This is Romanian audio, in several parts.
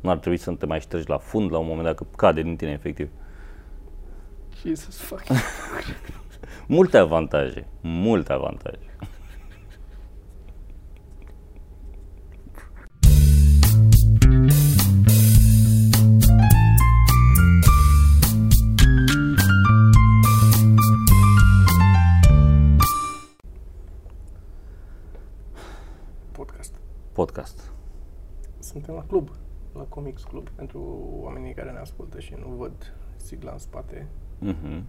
Nu ar trebui să nu te mai ștergi la fund la un moment dat, că cade din tine efectiv. Jesus fucking Multe avantaje, multe avantaje. Podcast. Suntem la club, la Comix Club, pentru oamenii care ne ascultă și nu văd sigla în spate. Mm-hmm.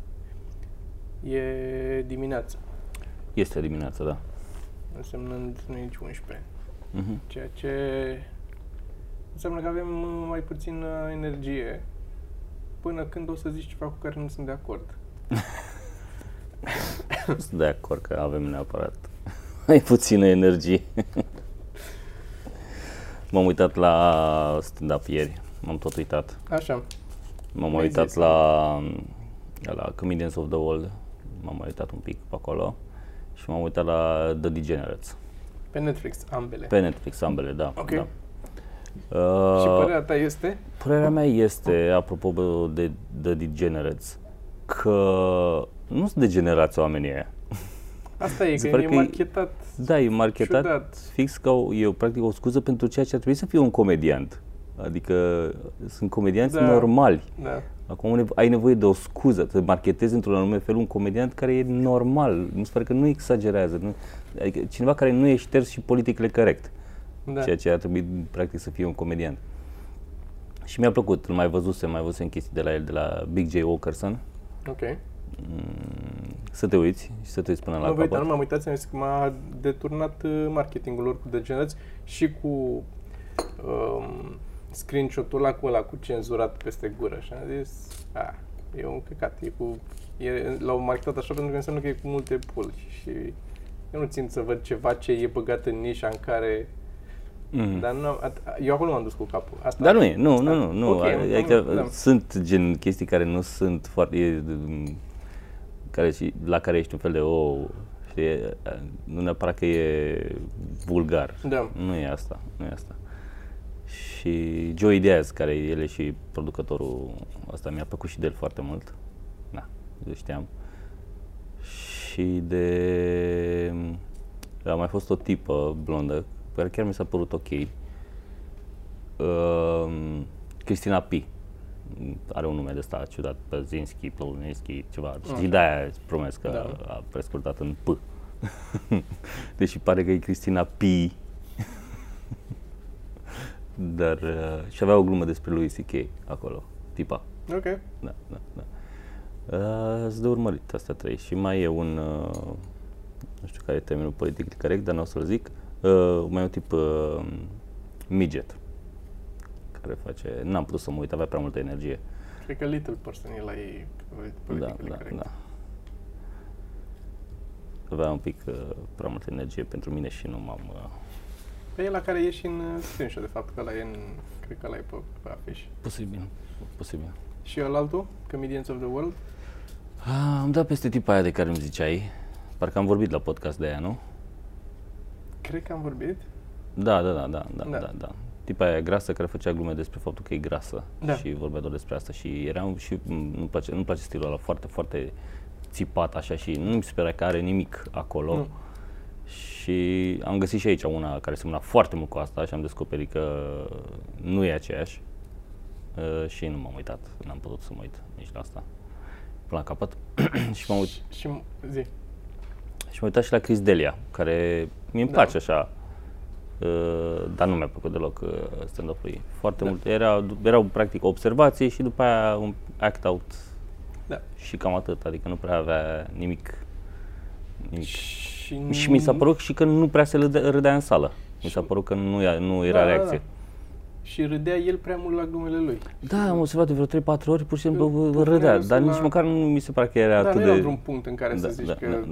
E dimineața. Este dimineața, da. Însemnând nu e nici 11. Mm-hmm. Ceea ce înseamnă că avem mai puțină energie până când o să zici ceva cu care nu sunt de acord. Nu sunt de acord că avem neapărat mai puțină energie. M-am uitat la stand-up ieri, m-am tot uitat. Așa. M-am mai uitat la Comedians of the World, m-am mai uitat un pic pe acolo și m-am uitat la The Degenerates. Pe Netflix, ambele. Pe Netflix, ambele, da. Ok. Da. Și părerea ta este? Părerea mea este, apropo de The Degenerates, că nu sunt degenerați oamenii aia. Asta e, că e marketat. Da, e marketat ciudat. Fix ca practic o scuză pentru ceea ce ar trebui să fie un comediant. Adică sunt comedianți normali. Da. Acum ai nevoie de o scuză, să marketezi într-un anume fel un comediant care e normal. Mi se pare că nu exagerează. Nu, adică cineva care nu e șters și politically correct. Da. Ceea ce ar trebui practic să fie un comediant. Și mi-a plăcut, îl mai văzusem chestii de la el, de la Big Jay Oakerson. Ok. Să te uiți și să te uiți până la capăt. Nu m-am uitat, că m-a deturnat marketingul lor cu degenerați și cu screenshot-ul ăla cu cenzurat peste gură și am zis, e un căcat, l-au marketat așa pentru că înseamnă că e cu multe pulci și eu nu țin să văd ceva ce e băgat în nișa în care Dar eu acolo m-am dus cu capul. Asta dar nu e. Okay, adică sunt gen chestii care nu sunt foarte... la care ești un fel de nu neapărat că e vulgar. Da. Nu e asta. Și Joey Diaz, care el e și producătorul ăsta, mi-a plăcut și de el foarte mult. Da, îl știam. Și de... a mai fost o tipă blondă, care chiar mi s-a părut ok. Cristina P. Are un nume de ăsta ciudat, Păzinski, Plouneschi, ceva. Și de-aia îți promis că a prescurtat în P. Deși pare că e Cristina P. Dar și avea o glumă despre lui C.K. acolo, tipa. Ok. Da. Sunt de urmărit astea trei. Și mai e un, nu știu care e termenul politic corect, dar nu o să-l zic, mai e un tip midget. Care face, n-am putut să mă uit, avea prea multă energie. Cred că Little Person e la ei politically correct. Da. Avea un pic prea multă energie pentru mine și nu m-am... Pe el la care e și în screenshot, de fapt, că ăla e în... Cred că ăla e pe afiș. Posibil. Și ălaltul? Comedians of the World? Am dat peste tipa aia de care îmi ziceai. Parcă am vorbit la podcast de aia, nu? Cred că am vorbit. Da. Tipa aia grasă care făcea glume despre faptul că e grasă și vorbea doar despre asta și eram și nu-mi place stilul ăla foarte, foarte țipat așa și nu mi se părea că are nimic acolo. Nu. Și am găsit și aici una care semna foarte mult cu asta și am descoperit că nu e aceeași și nu m-am uitat, n-am putut să mă uit nici la asta până la capăt. Și m-am uitat și la Chris Delia, care mi-mi place așa. Dar nu mi-a plăcut deloc stand-up-ul ei. Foarte mult. Erau practic observații și după aia un act-out. Da. Și cam atât. Adică nu prea avea nimic. Și mi s-a părut și că nu prea se râdea în sală. Mi s-a părut că nu era reacție. Da. Și râdea el prea mult la glumele lui. Da, am observat de vreo 3-4 ori, pur și simplu râdea. Dar nici măcar nu mi se pare că era atât de... Dar nu era vreun punct în care să zici că...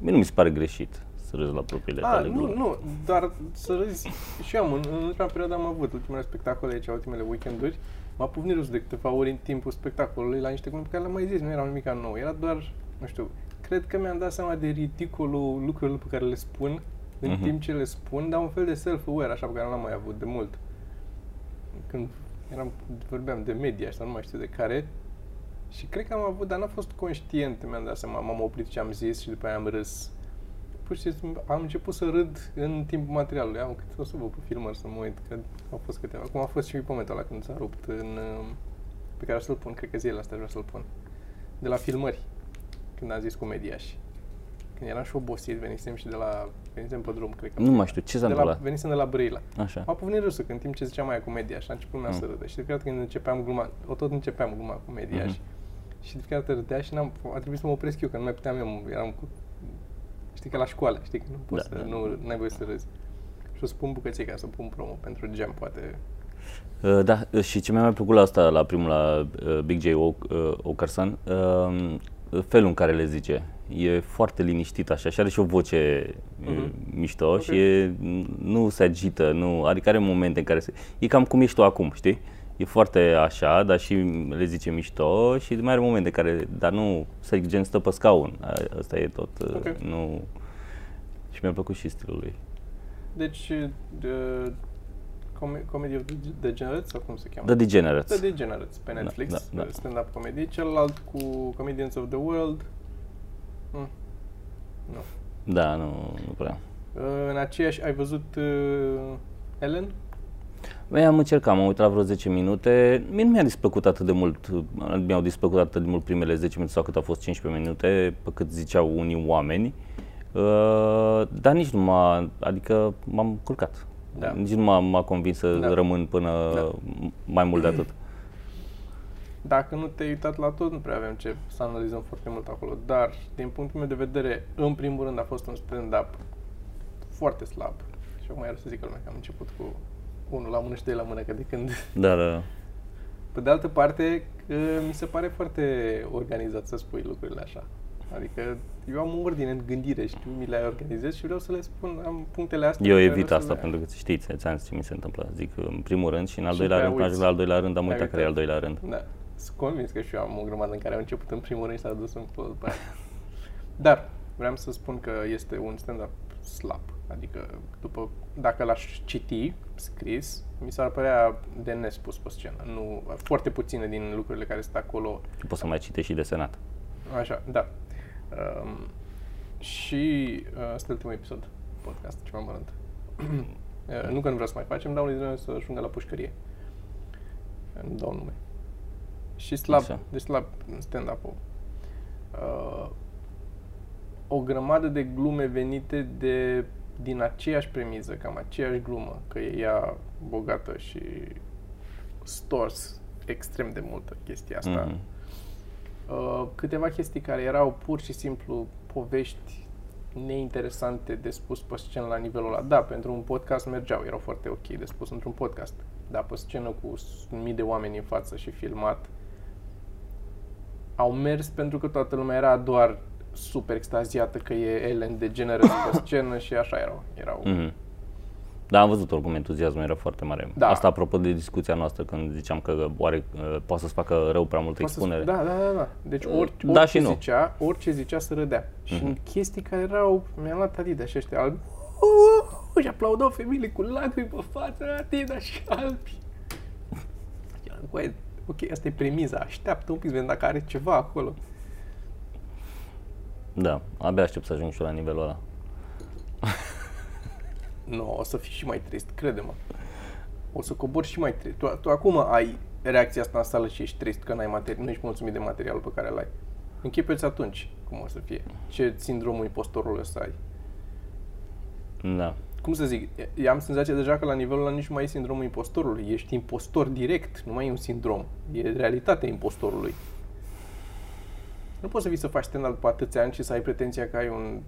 Mie nu mi se pare greșit. Să râzi la propriile tale glume. Nu, dar să râzi. Și eu în ultima perioadă am avut ultimele spectacole aici, ultimele weekenduri. M-a pufnit rusul de câteva ori în timpul spectacolului la niște glume pe care le-am mai zis, nu era nimic nou. Era doar, nu știu, cred că mi-am dat seama de ridicolul lucrurilor pe care le spun, în timp ce le spun, dar un fel de self-aware, așa, pe care nu l-am mai avut de mult. când eram, vorbeam de media sau nu mai știu de care, și cred că am avut, dar n-a fost conștient, mi-am dat seama, m-am oprit ce am zis și după aia am râs. Pur și simplu am început să râd în timpul materialului. Am câte o să vă filmări să mă uit, că au fost câteva. Acum a fost și momentul ăla când s-a rupt, pe care o să-l pun, cred că zilele astea vreau să-l pun. De la filmări, când am zis cu mediași. Când eram și obosit, venisem și de la... venisem pe drum, cred că... Nu mai știu, ce s-a întâmplat? Venisem de la Brăila. Așa. M-a pufnit râsul, că în timp ce ziceam aia cu mediași, a început lumea să râdă. Și de fiecare dată când începeam gluma, tot începeam gluma cu mediași. Și de fiecare dată râdea și a trebuit să mă opresc eu, că nu mai puteam eu, eram cu... Știi că la școală, știi că nu poți să... Nu ai voie să râzi. Și o să pun bucățica, să pun promo pentru Gem, poate... Da, și ce mi-a mai plăcut la asta, la primul, la Big Jay Oakerson, felul în care le zice. E foarte liniștit așa și are și o voce mișto și e, nu se agită, nu, adică are momente în care se... E cam cum ești tu acum, știi? E foarte așa, dar și le zice mișto și mai are momente în care, dar nu, să zic, gen stă pe scaun, asta e tot, nu... Și mi-a plăcut și stilul lui. Deci, Comedy of the Degenerates, sau cum se cheamă? The Degenerates. The Degenerates, pe Netflix, stand-up comedy. Celălalt cu Comedians of the World, nu. Da, nu prea. În aceeași, ai văzut Ellen? Băi, am încercat, am uitat la vreo 10 minute. Mie nu mi-a displăcut atât de mult, mi-au displăcut atât de mult primele 10 minute sau cât au fost 15 minute, pe cât ziceau unii oameni. Dar nici nu m-a, adică m-am culcat. Da. Nici nu m-a convins să rămân până mai mult de atât. Dacă nu te-ai uitat la tot, nu prea avem ce să analizăm foarte mult acolo, dar din punctul meu de vedere, în primul rând a fost un stand-up foarte slab. Și acum iar să zic lumea că am început cu unul la mână și doi la mână, că de când... Da. Pe de altă parte, că mi se pare foarte organizat să spui lucrurile așa. Adică eu am o ordine în gândire și mi le organizez și vreau să le spun, am punctele astea. Eu evit asta pentru că știți, ți-am zis ce mi se întâmplă. Zic în primul rând și în al doilea rând, ajung la al doilea rând, am uitat care e al doilea rând. Da. Sunt convins că și eu am o grămadă în care am început în primul rând și s-a dus în după aia. Dar vreau să spun că este un stand-up slab. Adică dacă l-aș citi scris, mi s-ar părea de nespus pe scenă. Nu, foarte puține din lucrurile care sunt acolo. Și poți să mai citești și desenat. Așa, da. Și asta e ultimul episod podcast, ceva mai mărânt. Nu că nu vreau să mai facem, dar unii dintre noi să ajungă la pușcărie. Nu dau nume. Și slab, deci slab stand-up-ul. O grămadă de glume venite din aceeași premiză, cam aceeași glumă, că e ea bogată și stors extrem de multă chestia asta. Câteva chestii care erau pur și simplu povești neinteresante de spus pe scenă la nivelul ăla. Da, pentru un podcast mergeau, erau foarte ok de spus într-un podcast. Dar pe scenă cu mii de oameni în față și filmat, au mers pentru că toată lumea era doar super extaziată că e Ellen DeGeneres pe scenă și așa erau. Da, am văzut oricum, entuziasmul era foarte mare. Da. Asta apropo de discuția noastră când ziceam că oare poate să-ți facă rău prea multă expunere. Da. Deci orice zicea să râdea. Și chestii care erau, mi-am luat Adidas și ăștia albi. Și aplaudau femeile cu lacrimi pe față, Adidas și albi. Ok, asta e premiza, așteaptă un pic, vedem dacă are ceva acolo. Da, abia aștept să ajung și la nivelul ăla. No, o să fii și mai trist, crede-mă. O să cobori și mai trist. Tu acum ai reacția asta în sală și ești trist că nu ești mulțumit de materialul pe care l-ai. Închipuiți atunci cum o să fie. Ce sindromul impostorului ăsta ai. Da. Cum să zic, am senzația deja că la nivelul ăla nici nu mai e sindromul impostorului. Ești impostor direct, nu mai e un sindrom. E realitatea impostorului. Nu poți să vii să faci stand-up după atâția ani și să ai pretenția că ai un...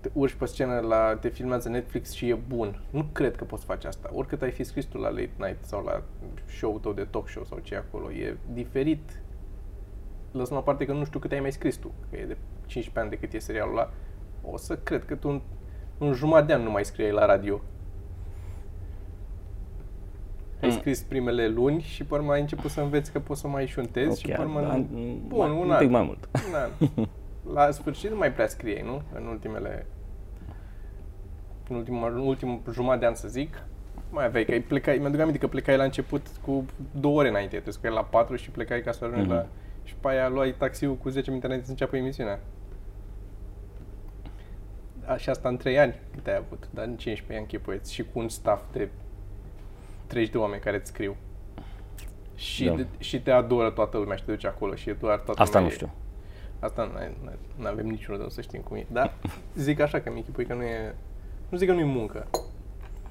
Te urci pe scenă, te filmează Netflix și e bun. Nu cred că poți face asta. Oricât ai fi scris tu la late night sau la show-ul tău de talk show sau ce acolo, e diferit. Lăsăm la parte că nu știu cât ai mai scris tu, că e de 15 ani de cât e serialul ăla. O să cred că tu în jumătate de an nu mai scriei la radio. Ai scris primele luni și pe urmă ai început să înveți că poți să mai șuntezi și pe urmă... un pic mai mult. La sfârșit nu mai prea scriei, nu? În ultimul jumătate de an, să zic. mai aveai, că plecai, mi-aduc aminte că plecai la început cu 2 ore înainte, te scuai la 4 și plecai ca să ajungi la... Și pe aia luai taxiul cu 10 minute înainte să înceapă emisiunea. Și asta în 3 ani cât ai avut, dar în 15 ani închipuieți și cu un staff de 30 de oameni care îți scriu. Și, da. Și te adoră toată lumea și te duci acolo și e doar toată asta lumea. Asta nu știu. Asta nu avem niciunul de să știm cum e, dar zic așa că mi închipui că nu e, nu zic că nu e muncă,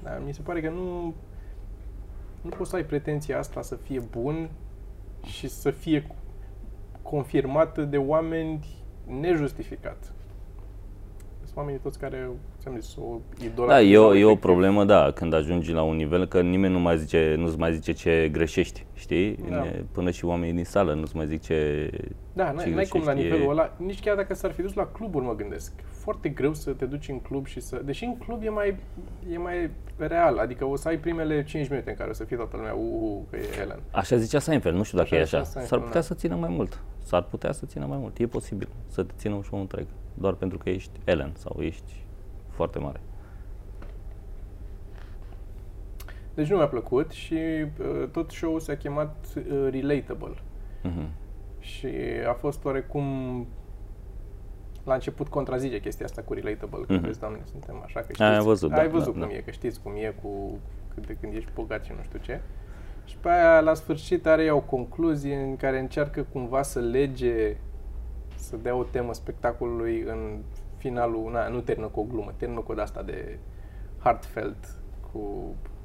dar mi se pare că nu poți să ai pretenția asta să fie bun și să fie confirmată de oameni nejustificat. Sunt oamenii toți care, ți-am zis, o idolată. Da, e o problemă, da, când ajungi la un nivel că nimeni nu-ți mai zice ce greșești, știi? Da. Până și oamenii din sală nu-ți mai zic ce... Da, n-ai cum la nivelul ăla, nici chiar dacă s-ar fi dus la cluburi, mă gândesc. Foarte greu să te duci în club și să... Deși în club e mai real, adică o să ai primele 5 minute în care o să fie toată lumea, că e Ellen. Așa zicea Seinfeld, nu știu dacă e așa. S-ar putea să țină mai mult. S-ar putea să țină mai mult, e posibil să te țină un show întreg. Doar pentru că ești Ellen sau ești foarte mare. Deci nu mi-a plăcut și tot show-ul s-a chemat Relatable. Și a fost oarecum... La început contrazice chestia asta cu Relatable, că vezi, Doamne, suntem așa, că știți... Ai văzut cum e, că știți cum e cu de când ești bogat și nu știu ce. Și pe aia, la sfârșit, are ea o concluzie în care încearcă cumva să lege... să dea o temă spectacolului în finalul, nu termină cu o glumă, termină cu asta de heartfelt, cu...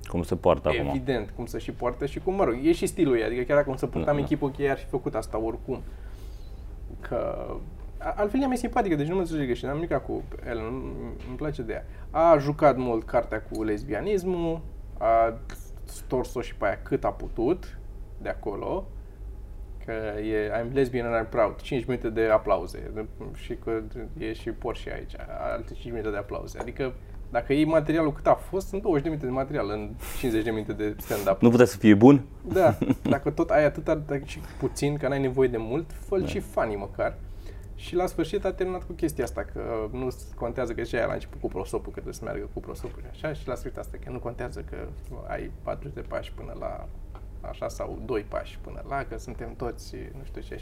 Cum se poartă evident, acum. Evident, cum se și poartă și cum, mă rog, e și stilul ei, adică chiar dacă cum se purtam în chipul că ei ar fi făcut asta oricum. Că... Altfel ea mi-e simpatică, deci nu mă înțelege și n-am nimic cu Ellen, îmi place de ea. A jucat mult cartea cu lesbianismul, a stors-o și pe aia cât a putut de acolo. Că e I'm lesbian and I'm proud, 5 minute de aplauze și că e și Porsche aici, alte 5 minute de aplauze, adică dacă iei materialul cât a fost, sunt 20 de minute de material în 50 de minute de stand-up. Nu putea să fie bun? Da, dacă tot ai atâta și puțin, că n-ai nevoie de mult, fă-l și funny măcar. Și la sfârșit a terminat cu chestia asta, că nu contează că și aia la început cu prosopul, că trebuie să meargă cu prosopul și așa, și la sfârșit asta, că nu contează că ai 40 de pași până la... așa, sau 2 pași până la, că suntem toți, nu știu ce așa.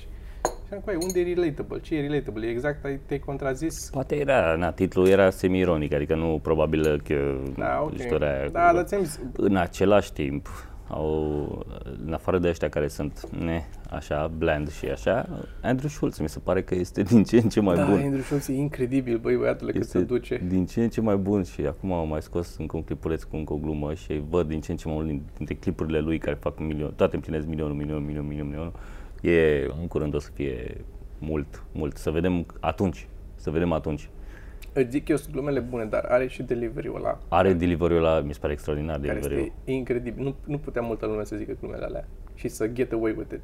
Și am zis, unde e relatable? Ce e relatable? E exact, te-ai contrazis? Poate era, titlul era semi-ironic, adică nu probabil că istoria aia. Da, dar ți-am zis. În același timp, în afară de ăștia care sunt, așa, bland și așa, Andrew Schultz mi se pare că este din ce în ce mai bun. Da, Andrew Schultz e incredibil, băi, băiatule, cât se duce. Din ce în ce mai bun și acum am mai scos încă un clipuleț cu încă o glumă și văd din ce în ce mai mult dintre clipurile lui care fac un milion, toate împlinesc milionul. E, în curând o să fie mult. Să vedem atunci. Îți zic eu, sunt glumele bune, dar are și delivery-ul ăla. Are delivery-ul ăla, mi se pare extraordinar delivery-ul. Care este incredibil. Nu putea multă lume să zică glumele alea și să get away with it.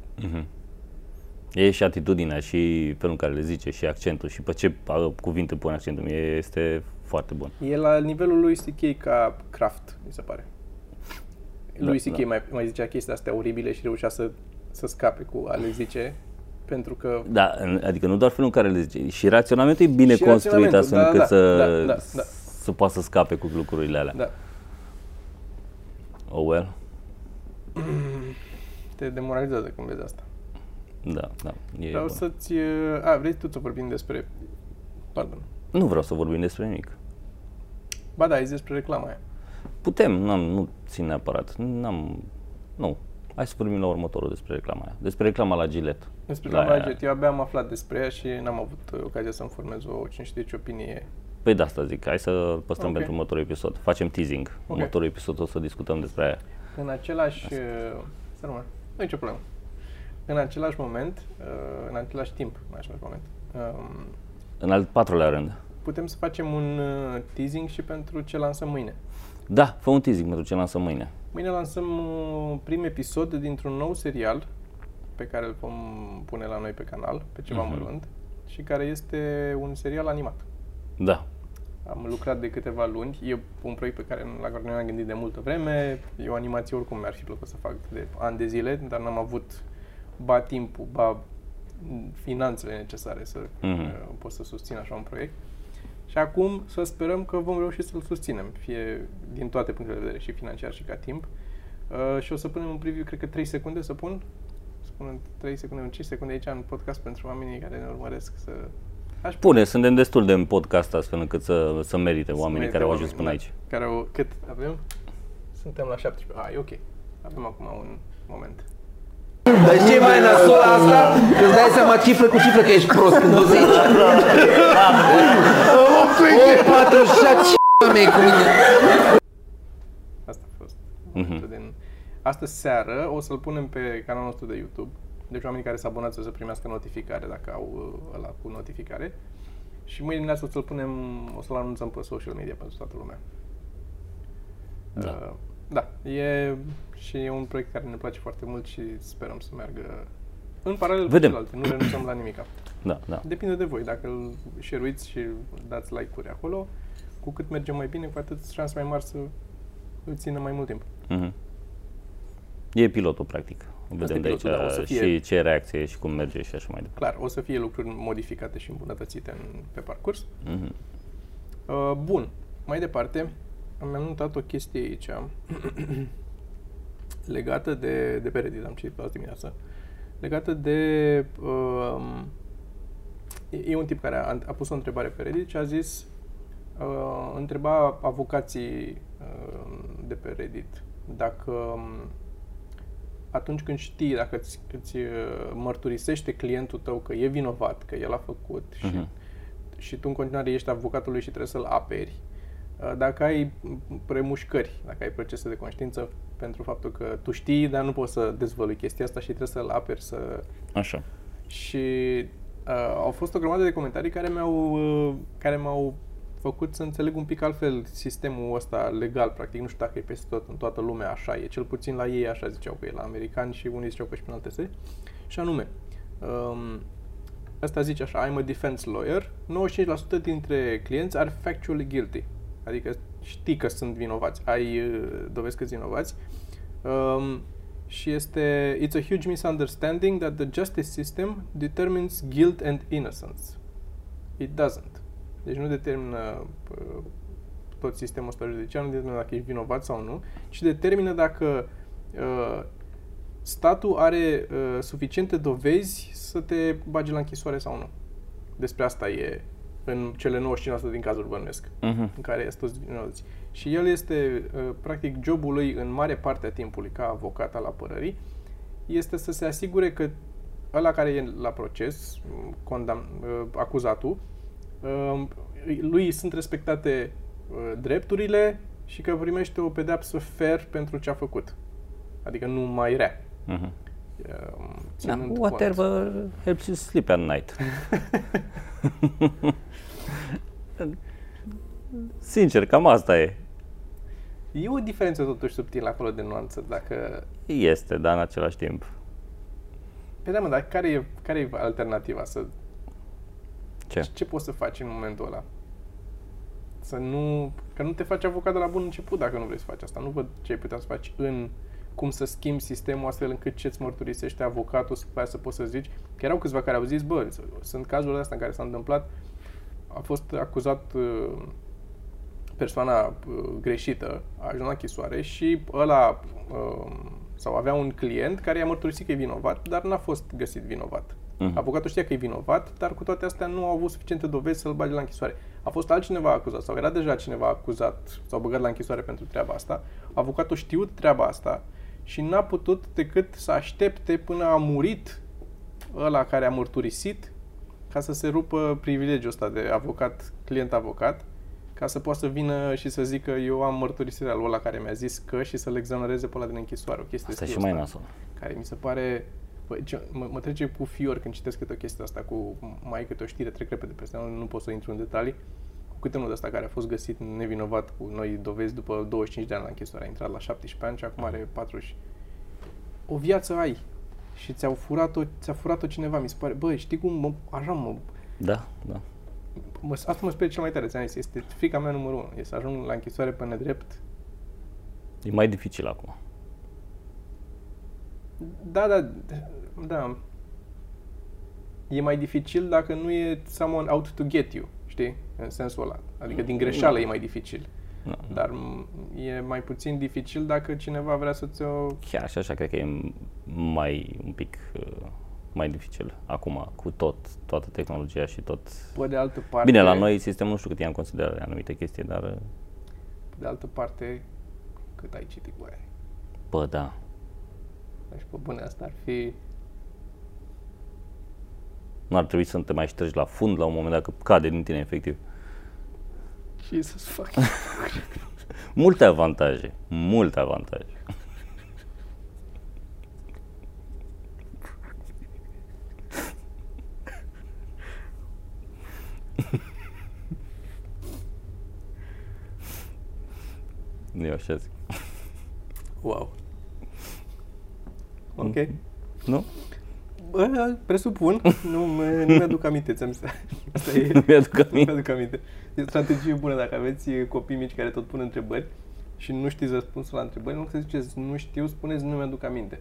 E și atitudinea și felul în care le zice și accentul și pe ce cuvinte pune accentul. Este foarte bun. E la nivelul lui C.K. ca craft, mi se pare. Lui C.K. mai zicea chestia astea oribile și reușea să scape cu a le zice. Pentru că... Da, adică nu doar felul în care le zice, și raționamentul e bine construit astfel încât să poată să scape cu lucrurile alea. Da. Oh well. Te demoralizează când vezi asta. Da. Vreau să-ți... vrei tu să vorbim despre... Pardon. Nu vreau să vorbim despre nimic. Ba da, e despre reclama aia. Putem, nu țin neapărat. Nu. Hai să vorbim la următorul despre reclama aia. Despre reclama la Gillette. Despre reclama la Gillette. Eu abia am aflat despre ea și n-am avut ocazia să-mi formez o opinie. Păi de asta zic, hai să păstrăm pentru următorul episod. Facem teasing. Următorul episod o să discutăm despre aia. În același... Să rămân. Nu e nicio problemă. În același moment, în același timp, în același moment. În al 4-lea rând. Putem să facem un teasing și pentru ce lansăm mâine. Da, fă un teasing pentru ce lansăm mâine. Mâine lansăm prim episod dintr-un nou serial pe care îl vom pune la noi pe canal, pe ceva mărând, și care este un serial animat. Da. Am lucrat de câteva luni, e un proiect la care ne-am gândit de multă vreme, e o animație oricum mi-ar fi plăcut să fac de ani de zile, dar n-am avut timpul, finanțele necesare să pot să susțin așa un proiect. Și acum să sperăm că vom reuși să-l susținem, fie din toate punctele de vedere, și financiar și ca timp. Și o să punem un preview, cred că 3 secunde să pun. Să pun în 3 secunde, în 5 secunde aici în podcast pentru oamenii care ne urmăresc să... Pune, suntem destul de în podcast astfel încât să merite oamenii care au ajuns până aici. Care au, cât avem? Suntem la 17. Ah, e ok. Avem acum un moment. Dar ce mai nasola asta? Că îți dai seama cifră cu cifră că ești prost când o zici. O, 46 mei cu mine. Asta a fost. Astăzi seară o să-l punem pe canalul nostru de YouTube. Deci oamenii care se abonează o să primească notificare, dacă au ăla cu notificare. Și mâine dimineață o să-l punem, o să-l anunțăm pe social media pentru toată lumea. Da. Da, e și e un proiect care ne place foarte mult și sperăm să meargă în paralel cu celelalte. Nu renunțăm la nimica. Da, da. Depinde de voi. Dacă îl share-uiți și dați like-uri acolo, cu cât mergem mai bine, cu atât șanse mai mari să îl țină mai mult timp. Mm-hmm. E pilotul, practic. Vedem de aici și ce reacție și cum merge și așa mai departe. Clar, o să fie lucruri modificate și îmbunătățite pe parcurs. Mm-hmm. Bun, mai departe, mi-am notat o chestie aici legată de pe Reddit, am citit azi dimineață, legată de... e un tip care a pus o întrebare pe Reddit și a zis, întreba avocații de pe Reddit dacă... atunci când știi, dacă îți mărturisește clientul tău că e vinovat, că el a făcut și tu în continuare ești avocatul lui și trebuie să-l aperi, dacă ai premușcări, dacă ai procese de conștiință pentru faptul că tu știi, dar nu poți să dezvălui chestia asta și trebuie să-l aperi să... Așa. Și au fost o grămadă de comentarii care m-au făcut să înțeleg un pic altfel sistemul ăsta legal, practic. Nu știu dacă e peste tot, în toată lumea așa e, cel puțin la ei așa ziceau că e, la americani, și unii ziceau că și până alte se. Și anume, ăsta zice așa, I'm a defense lawyer, 95% dintre clienți are factually guilty, adică știi că sunt vinovați, ai dovezi că sunt vinovați, și este, it's a huge misunderstanding that the justice system determines guilt and innocence. It doesn't. Deci nu determină tot sistemul ăsta judiciar, nu determină dacă ești vinovat sau nu, ci determină dacă statul are suficiente dovezi să te bage la închisoare sau nu. Despre asta e în cele 95% din cazuri, bănuiesc, în care sunt toți vinovați. Și el este, practic, jobul lui în mare parte a timpului ca avocat al apărării, este să se asigure că ăla care e la proces, acuzatul, lui sunt respectate drepturile și că primește o pedeapsă fair pentru ce a făcut. Adică nu mai rea. Whatever helps you sleep at night. Sincer, cam asta e. E o diferență totuși subtilă acolo de nuanță, dacă... Este, dar în același timp. Păi da, mă, dar care e alternativa să... Ce poți să faci în momentul ăla? Că nu te faci avocat de la bun început dacă nu vrei să faci asta. Nu văd ce ai putea să faci în cum să schimbi sistemul astfel încât ce-ți mărturisește avocatul să poți să zici. Că erau câțiva care au zis, bă, sunt cazurile astea în care s-a întâmplat, a fost acuzat persoana greșită, a ajuns la închisoare și ăla, sau avea un client care i-a mărturisit că e vinovat, dar n-a fost găsit vinovat. Avocatul știa că e vinovat, dar cu toate astea nu au avut suficiente dovezi să-l bage la închisoare. A fost altcineva acuzat sau era deja cineva acuzat sau băgat la închisoare pentru treaba asta. Avocatul știut treaba asta și n-a putut decât să aștepte până a murit ăla care a mărturisit ca să se rupă privilegiul ăsta de avocat, client-avocat, ca să poată să vină și să zică eu am mărturisirea lui ăla care mi-a zis că, și să-l exonereze pe ăla din închisoare. O chestie asta și mai nasolă. Care mi se pare... Mă trece cu fior când citesc câte o chestie asta, cu mai câte o știre, trec repede peste, nu pot să intru în detalii, cu câte unul de ăsta care a fost găsit nevinovat cu noi dovezi după 25 de ani la închisoare, a intrat la 17 ani și acum are 40. O viață ai și ți-a furat-o cineva, mi se pare, bă, știi cum, Da. Asta mă sperie cel mai tare, ți-am zis, este frica mea numărul 1, e să ajung la închisoare pe nedrept. E mai dificil acum. Da. E mai dificil dacă nu e someone out to get you. știi? În sensul ăla. Adică din greșeală e mai dificil. No, no. Dar e mai puțin dificil dacă cineva vrea să ți-o... Chiar și așa cred că e mai un pic mai dificil acum cu toată tehnologia și tot... Pe de altă parte... Bine, la noi sistemul nu știu cât ia în considerare anumite chestii, dar... Pe de altă parte, cât ai citit, băi? Bă, da. Deci, pe bune, asta ar fi... Nu ar trebui să te mai ștergi la fund la un moment dacă cade din tine, efectiv. Jesus fucking Multe avantaje, multe avantaje. Eu așa zic. Wow. Ok. Nu? Bă, presupun, nu mi-aduc aminte, ți-am zis. Asta e, nu mi-aduc aminte. E o strategie bună dacă aveți copii mici care tot pun întrebări și nu știți răspunsul la întrebări, nu ziceți nu știu, spuneți nu mi-aduc aminte.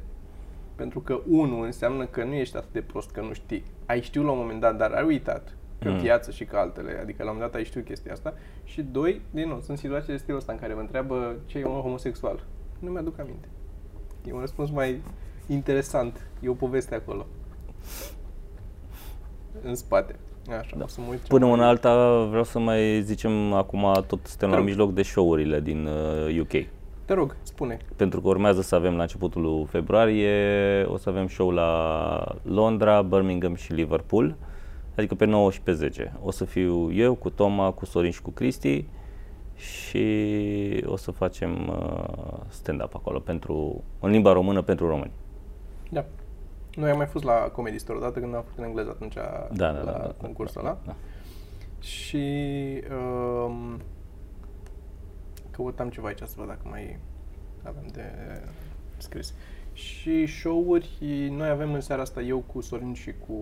Pentru că unul înseamnă că nu ești atât de prost, că nu știi. Ai știut la un moment dat, dar ai uitat că viață și că altele, adică la un moment dat ai știut chestia asta. Și doi, din nou, sunt situații de stilul ăsta în care vă întreabă ce e un homosexual. Nu mi-aduc aminte. E un răspuns mai interesant, e o poveste acolo. În spate. Așa, da. Până una alta vreau să mai zicem acum, tot suntem la mijloc de show-urile din UK. Te rog, spune. Pentru că urmează să avem la începutul lui februarie, o să avem show la Londra, Birmingham și Liverpool, adică pe 9 și pe 10. O să fiu eu, cu Toma, cu Sorin și cu Cristi și o să facem stand-up acolo pentru, în limba română pentru români. Da. Noi am mai fost la Comedy Store odată când am făcut în engleză atunci la concursul ăla. Și căutam ceva aici să văd dacă mai avem de scris. Și show-uri, noi avem în seara asta eu cu Sorin și cu...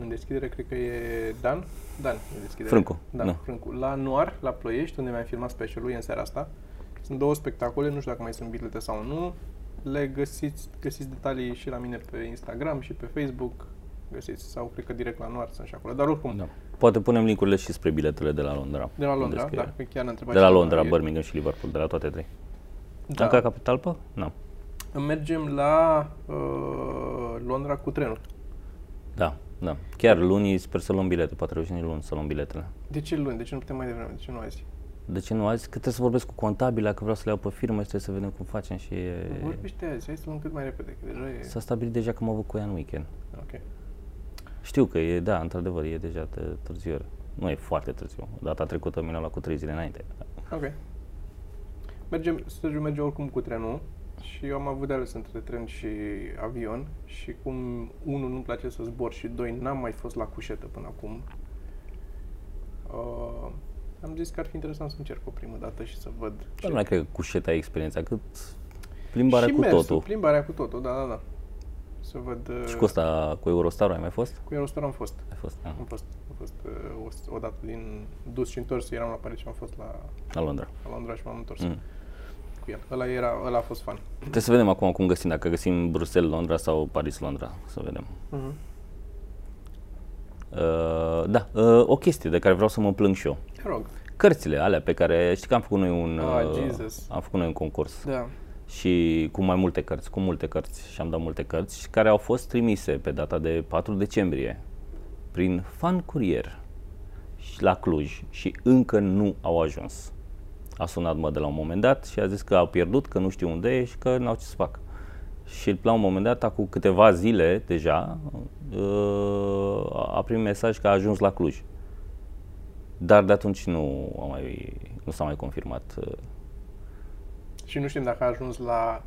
În deschidere cred că e Dan? Dan în deschidere. Frâncu. Da, no. Frâncu. La Noir, la Ploiești, unde mi-am filmat specialul, e în seara asta. Sunt două spectacole, nu știu dacă mai sunt bilete sau nu. Le găsiți detalii și la mine pe Instagram și pe Facebook, găsiți, sau cred că direct la Noir sunt și acolo, dar oricum. Da. Poate punem linkurile și spre biletele de la Londra. De la Londra, da, chiar ne-a întrebat. De la Londra, Birmingham și Liverpool, de la toate trei. Da. Am ca capitalpă? Nu. Mergem la Londra cu trenul. Da, da. Chiar luni sper să luăm bilete, poate reușim luni să luăm biletele. De ce luni? De ce nu putem mai devreme? De ce nu azi? De ce nu azi? Că trebuie să vorbesc cu contabila, că vreau să le iau pe firmă și trebuie să vedem cum facem și... Vorbește azi, hai să luăm cât mai repede, că deja e... S-a stabilit deja că mă văd cu ea în weekend. Ok. Știu că e, da, într-adevăr, e deja târziu. Nu e foarte târziu. Data trecută mi l-am luat cu 3 zile înainte. Ok. Sergiu merge oricum cu trenul și eu am avut de ales între tren și avion și cum, unul, nu-mi place să zbor și doi, n-am mai fost la cușetă până acum. Am zis că ar fi interesant să încerc o primă dată și să văd. Dar nu mai cred că cușeta e experiența, cât plimbarea și cu totul. Și plimbarea cu totul, da, da, da. Să văd... Și cu ăsta, cu Eurostar ai mai fost? Cu Eurostar am fost. Ai fost, da. Am fost o dată din dus și întors, eram la Paris și am fost la Londra. La Londra și m-am întors cu el. Ăla a fost fan. Trebuie să vedem acum cum găsim, dacă găsim Bruxelles, Londra sau Paris, Londra, să vedem. O chestie de care vreau să mă plâng și eu. Te rog. Cărțile alea pe care știi că am făcut noi un concurs. Da. Și cu mai multe cărți, și am dat multe cărți care au fost trimise pe data de 4 decembrie prin Fan Courier și la Cluj și încă nu au ajuns. A sunat mă de la un moment dat și a zis că au pierdut, că nu știu unde e și că n-au ce să fac. Și la un moment dat, acum câteva zile deja, a primit mesaj că a ajuns la Cluj. Dar de atunci nu s-a mai confirmat. Și nu știm dacă a ajuns la...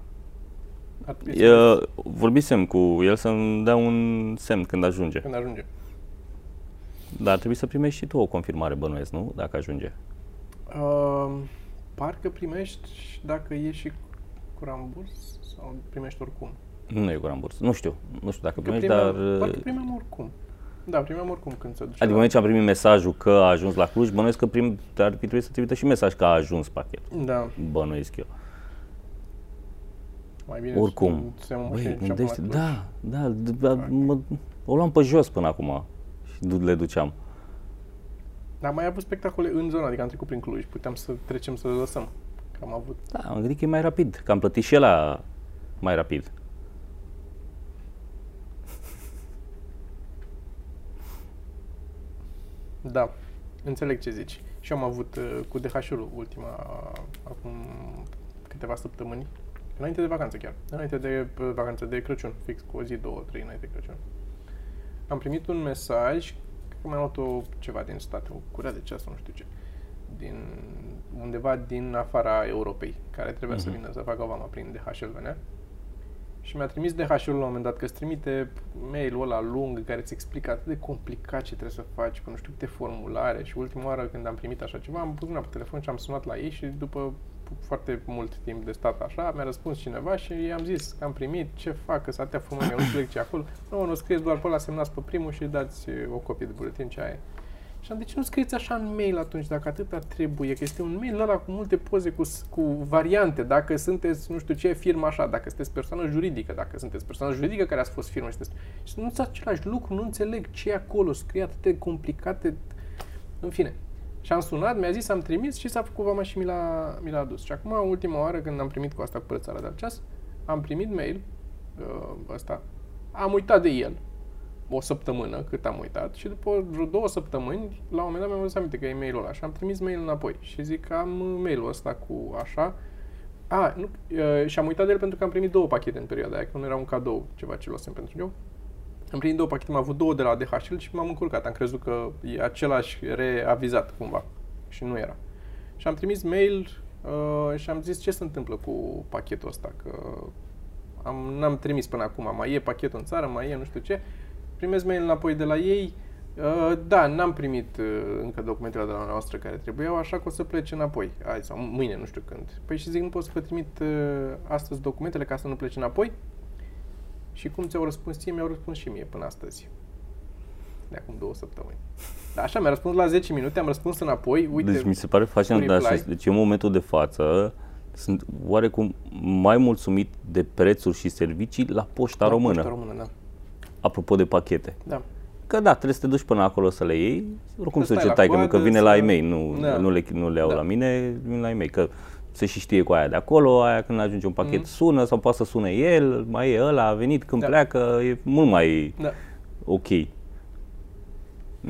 Vorbisem cu el să-mi dea un semn când ajunge. Dar trebuie să primești și tu o confirmare, bănuiesc, nu? Dacă ajunge. Parcă primești dacă e și cu ramburs. Sau primești oricum? Nu e cu ramburs. Nu știu dacă primești, dar... Poate primeam oricum. Da, primeam oricum când se duce. Adică în momentul în care am primit mesajul că a ajuns la Cluj, bănuiesc că ar fi trebuit să trimită și mesaj că a ajuns pachetul. Da. Bănuiesc eu. Mai bine oricum. Băi, gândește, da, o luam pe jos până acum și le duceam. Dar am mai avut spectacole în zona, adică am trecut prin Cluj, puteam să trecem să le lăsăm. Că am avut. Da, am gândit că e mai rapid, că am plătit și ăla mai rapid. Da, înțeleg ce zici. Și am avut cu DHL-ul ultima, acum câteva săptămâni, înainte de vacanță chiar, înainte de vacanță de Crăciun, fix cu o zi, două, trei înainte de Crăciun. Am primit un mesaj, că mi-a luat o ceva din stat, o curea de ceas, nu știu ce, din undeva din afara Europei, care trebuia să vină să facă o vamă prin DHL venea. Și mi-a trimis DHL-ul la un moment dat că îți trimite mail-ul ăla lung care îți explică atât de complicat ce trebuie să faci, cu nu știu câte formulare. Și ultima oară când am primit așa ceva, am pus mâna pe telefon și am sunat la ei și după foarte mult timp de stat așa, mi-a răspuns cineva și i-am zis că am primit, ce fac, că s-a tăiat fumul, eu nu știu ce acolo. Nu, nu scrieți doar pe ăla, semnați pe primul și dați o copie de buletin, ce aia e. Și am zis, de ce nu scrieți așa în mail atunci, dacă atâta trebuie, că este un mail ăla cu multe poze, cu variante, dacă sunteți, nu știu ce, firmă așa, dacă sunteți persoană juridică, dacă sunteți persoană juridică care ați fost firmă, și nu-ți același lucru, nu înțeleg ce e acolo, scrie atât de complicate, în fine. Și am sunat, mi-a zis, am trimis și s-a făcut vama și mi l-a adus. Și acum, ultima oară, când am primit cu asta cu părățara de-al ceas, am primit mail, ăsta, am uitat de el. O săptămână, cât am uitat, și după vreo 2 săptămâni, la un moment dat mi-am adus aminte că e mailul ăla și am trimis mail înapoi și zic că am mailul ăsta cu așa. A, nu, și am uitat de el pentru că am primit 2 pachete în perioada aia, că nu era un cadou ceva ce luasem pentru eu. Am primit 2 pachete, am avut 2 de la DHL și m-am încurcat, am crezut că e același reavizat cumva și nu era. Și am trimis mail și am zis ce se întâmplă cu pachetul ăsta, că n-am trimis până acum, mai e pachetul în țară, mai e nu știu ce. Primez mail înapoi de la ei, da, n-am primit încă documentele de la noastră care trebuiau, așa că o să plece înapoi, azi sau mâine, nu știu când. Păi și zic, nu pot să vă trimit astăzi documentele ca să nu plece înapoi? Și cum ți-au răspuns ție, mi-au răspuns și mie până astăzi. De acum 2 săptămâni. Da, așa, mi-a răspuns la 10 minute, am răspuns înapoi, uite. Deci mi se pare fascinant, dar așa, deci în momentul de față sunt oarecum mai mulțumit de prețuri și servicii la poșta română. Poșta română, da. Apropo de pachete. Da. Că da, trebuie să te duci până acolo să le iei. Oricum să ce tai, că vine la e-mail, nu le iau la mine, vine la e-mail, că se și știe cu aia de acolo, aia când ajunge un pachet sună sau poate să sune el, mai e ăla, a venit când pleacă, e mult mai ok. Mi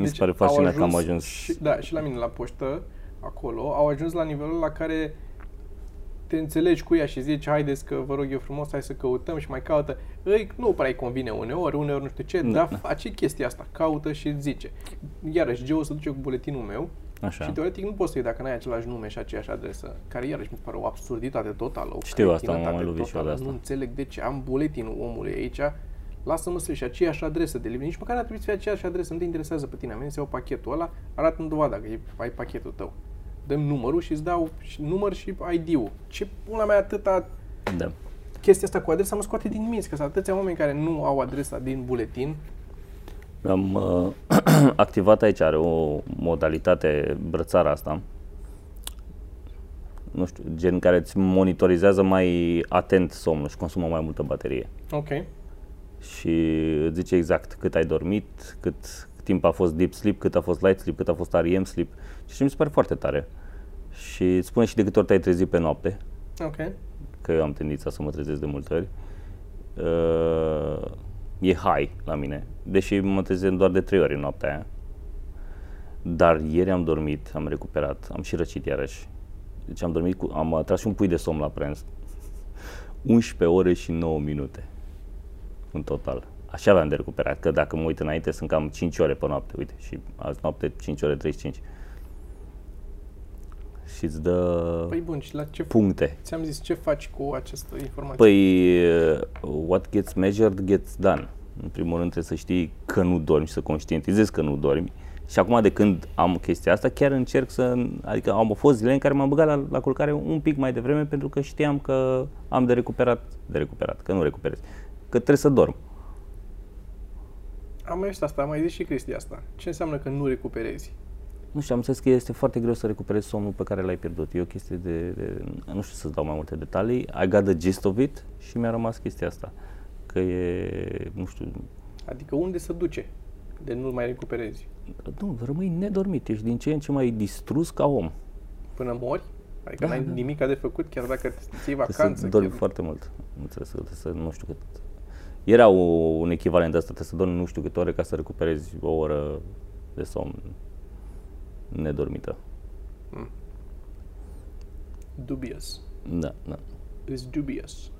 se pare fascinant că am ajuns. Da, și la mine la poștă, acolo, au ajuns la nivelul la care te înțelegi cu ea și zici, haideți că vă rog eu frumos, hai să căutăm și mai caută. Ei, nu prea îi convine uneori nu știu ce, dar face chestia asta, caută și zice. Iarăși, Geo se duce cu buletinul meu așa. Și teoretic nu poți să iei dacă n-ai același nume și aceeași adresă, care iarăși mi se pare o absurditate totală. Știu asta, m-am mai lovit și eu de asta. Nu înțeleg de ce am buletinul omului aici, lasă-mă să și aceeași adresă de livrare, nici măcar n-ar trebui să fie aceeași adresă, nu te interesează pe tine, am venit să iau pachetul ăla, arată-mi dovada că ai pachetul tău. Dăm numărul și îți dau număr și ID-ul. Ce pula mea atâta chestia asta cu adresa mă scoate din minți, că sunt atâția oameni care nu au adresa din buletin. Am activat aici, are o modalitate brățara asta, nu știu, gen care îți monitorizează mai atent somnul și consumă mai multă baterie. Ok. Și îți zice exact cât ai dormit, cât timp a fost deep sleep, cât a fost light sleep, cât a fost REM sleep. Și mi se pare foarte tare. Și îți spune și de câte ori te-ai trezit pe noapte. Ok. Că eu am tendința să mă trezesc de multe ori. E high la mine. Deși mă trezesc doar de 3 ori în noaptea aia. Dar ieri am dormit, am recuperat, am și răcit iarăși. Deci am dormit, am atras și un pui de somn la prânz. 11 ore și 9 minute. În total. Așa aveam de recuperat, că dacă mă uit înainte sunt cam 5 ore pe noapte, uite, și azi noapte 5 ore 35. Și îți dă și la ce puncte. Ți-am zis, ce faci cu această informație? Păi, what gets measured gets done. În primul rând trebuie să știi că nu dormi și să conștientizezi că nu dormi. Și acum de când am chestia asta, chiar încerc să, adică am fost zile în care m-am băgat la culcare un pic mai devreme pentru că știam că am de recuperat, că nu recuperez, că trebuie să dorm. Am mai zis asta, am mai zis și Cristi asta. Ce înseamnă că nu recuperezi? Nu știu, am zis că este foarte greu să recuperezi somnul pe care l-ai pierdut. E o chestie de nu știu să-ți dau mai multe detalii. I got the gist of it și mi-a rămas chestia asta. Că e, nu știu... Adică unde se duce? de nu mai recuperezi. Nu, rămâi nedormit, ești din ce în ce mai distrus ca om. Până mori? Adică da, n-ai nimic de făcut, chiar dacă ții vacanță. Dormi foarte mult. Nu știu cât. Era un echivalent de asta, trebuie să dormi nu știu câte ore ca să recuperezi o oră de somn nedormită. Mm. Dubious. Da, da. It's dubious.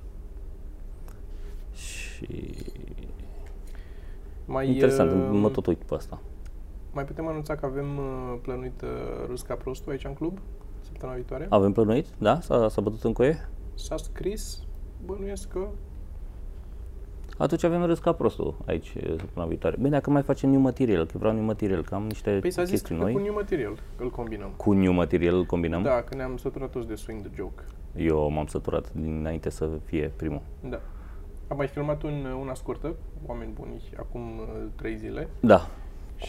Și... mai interesant, mă tot uit pe asta. Mai putem anunța că avem plănuit Rusca Prostul aici în club, săptămâna viitoare? Avem plănuit, da? S-a bătut în coie? S-a scris, bănuiesc că... Atunci avem Rusca Prostul aici săptămâna viitoare. Bine, dacă mai facem new material, că vreau new material, că am niște chestii noi. Păi s-a zis că cu new material îl combinăm. Cu new material îl combinăm? Da, că ne-am săturat toți de swing the joke. Eu m-am săturat dinainte să fie primul. Da. Am mai filmat una scurtă, oameni buni, acum 3 zile. Da.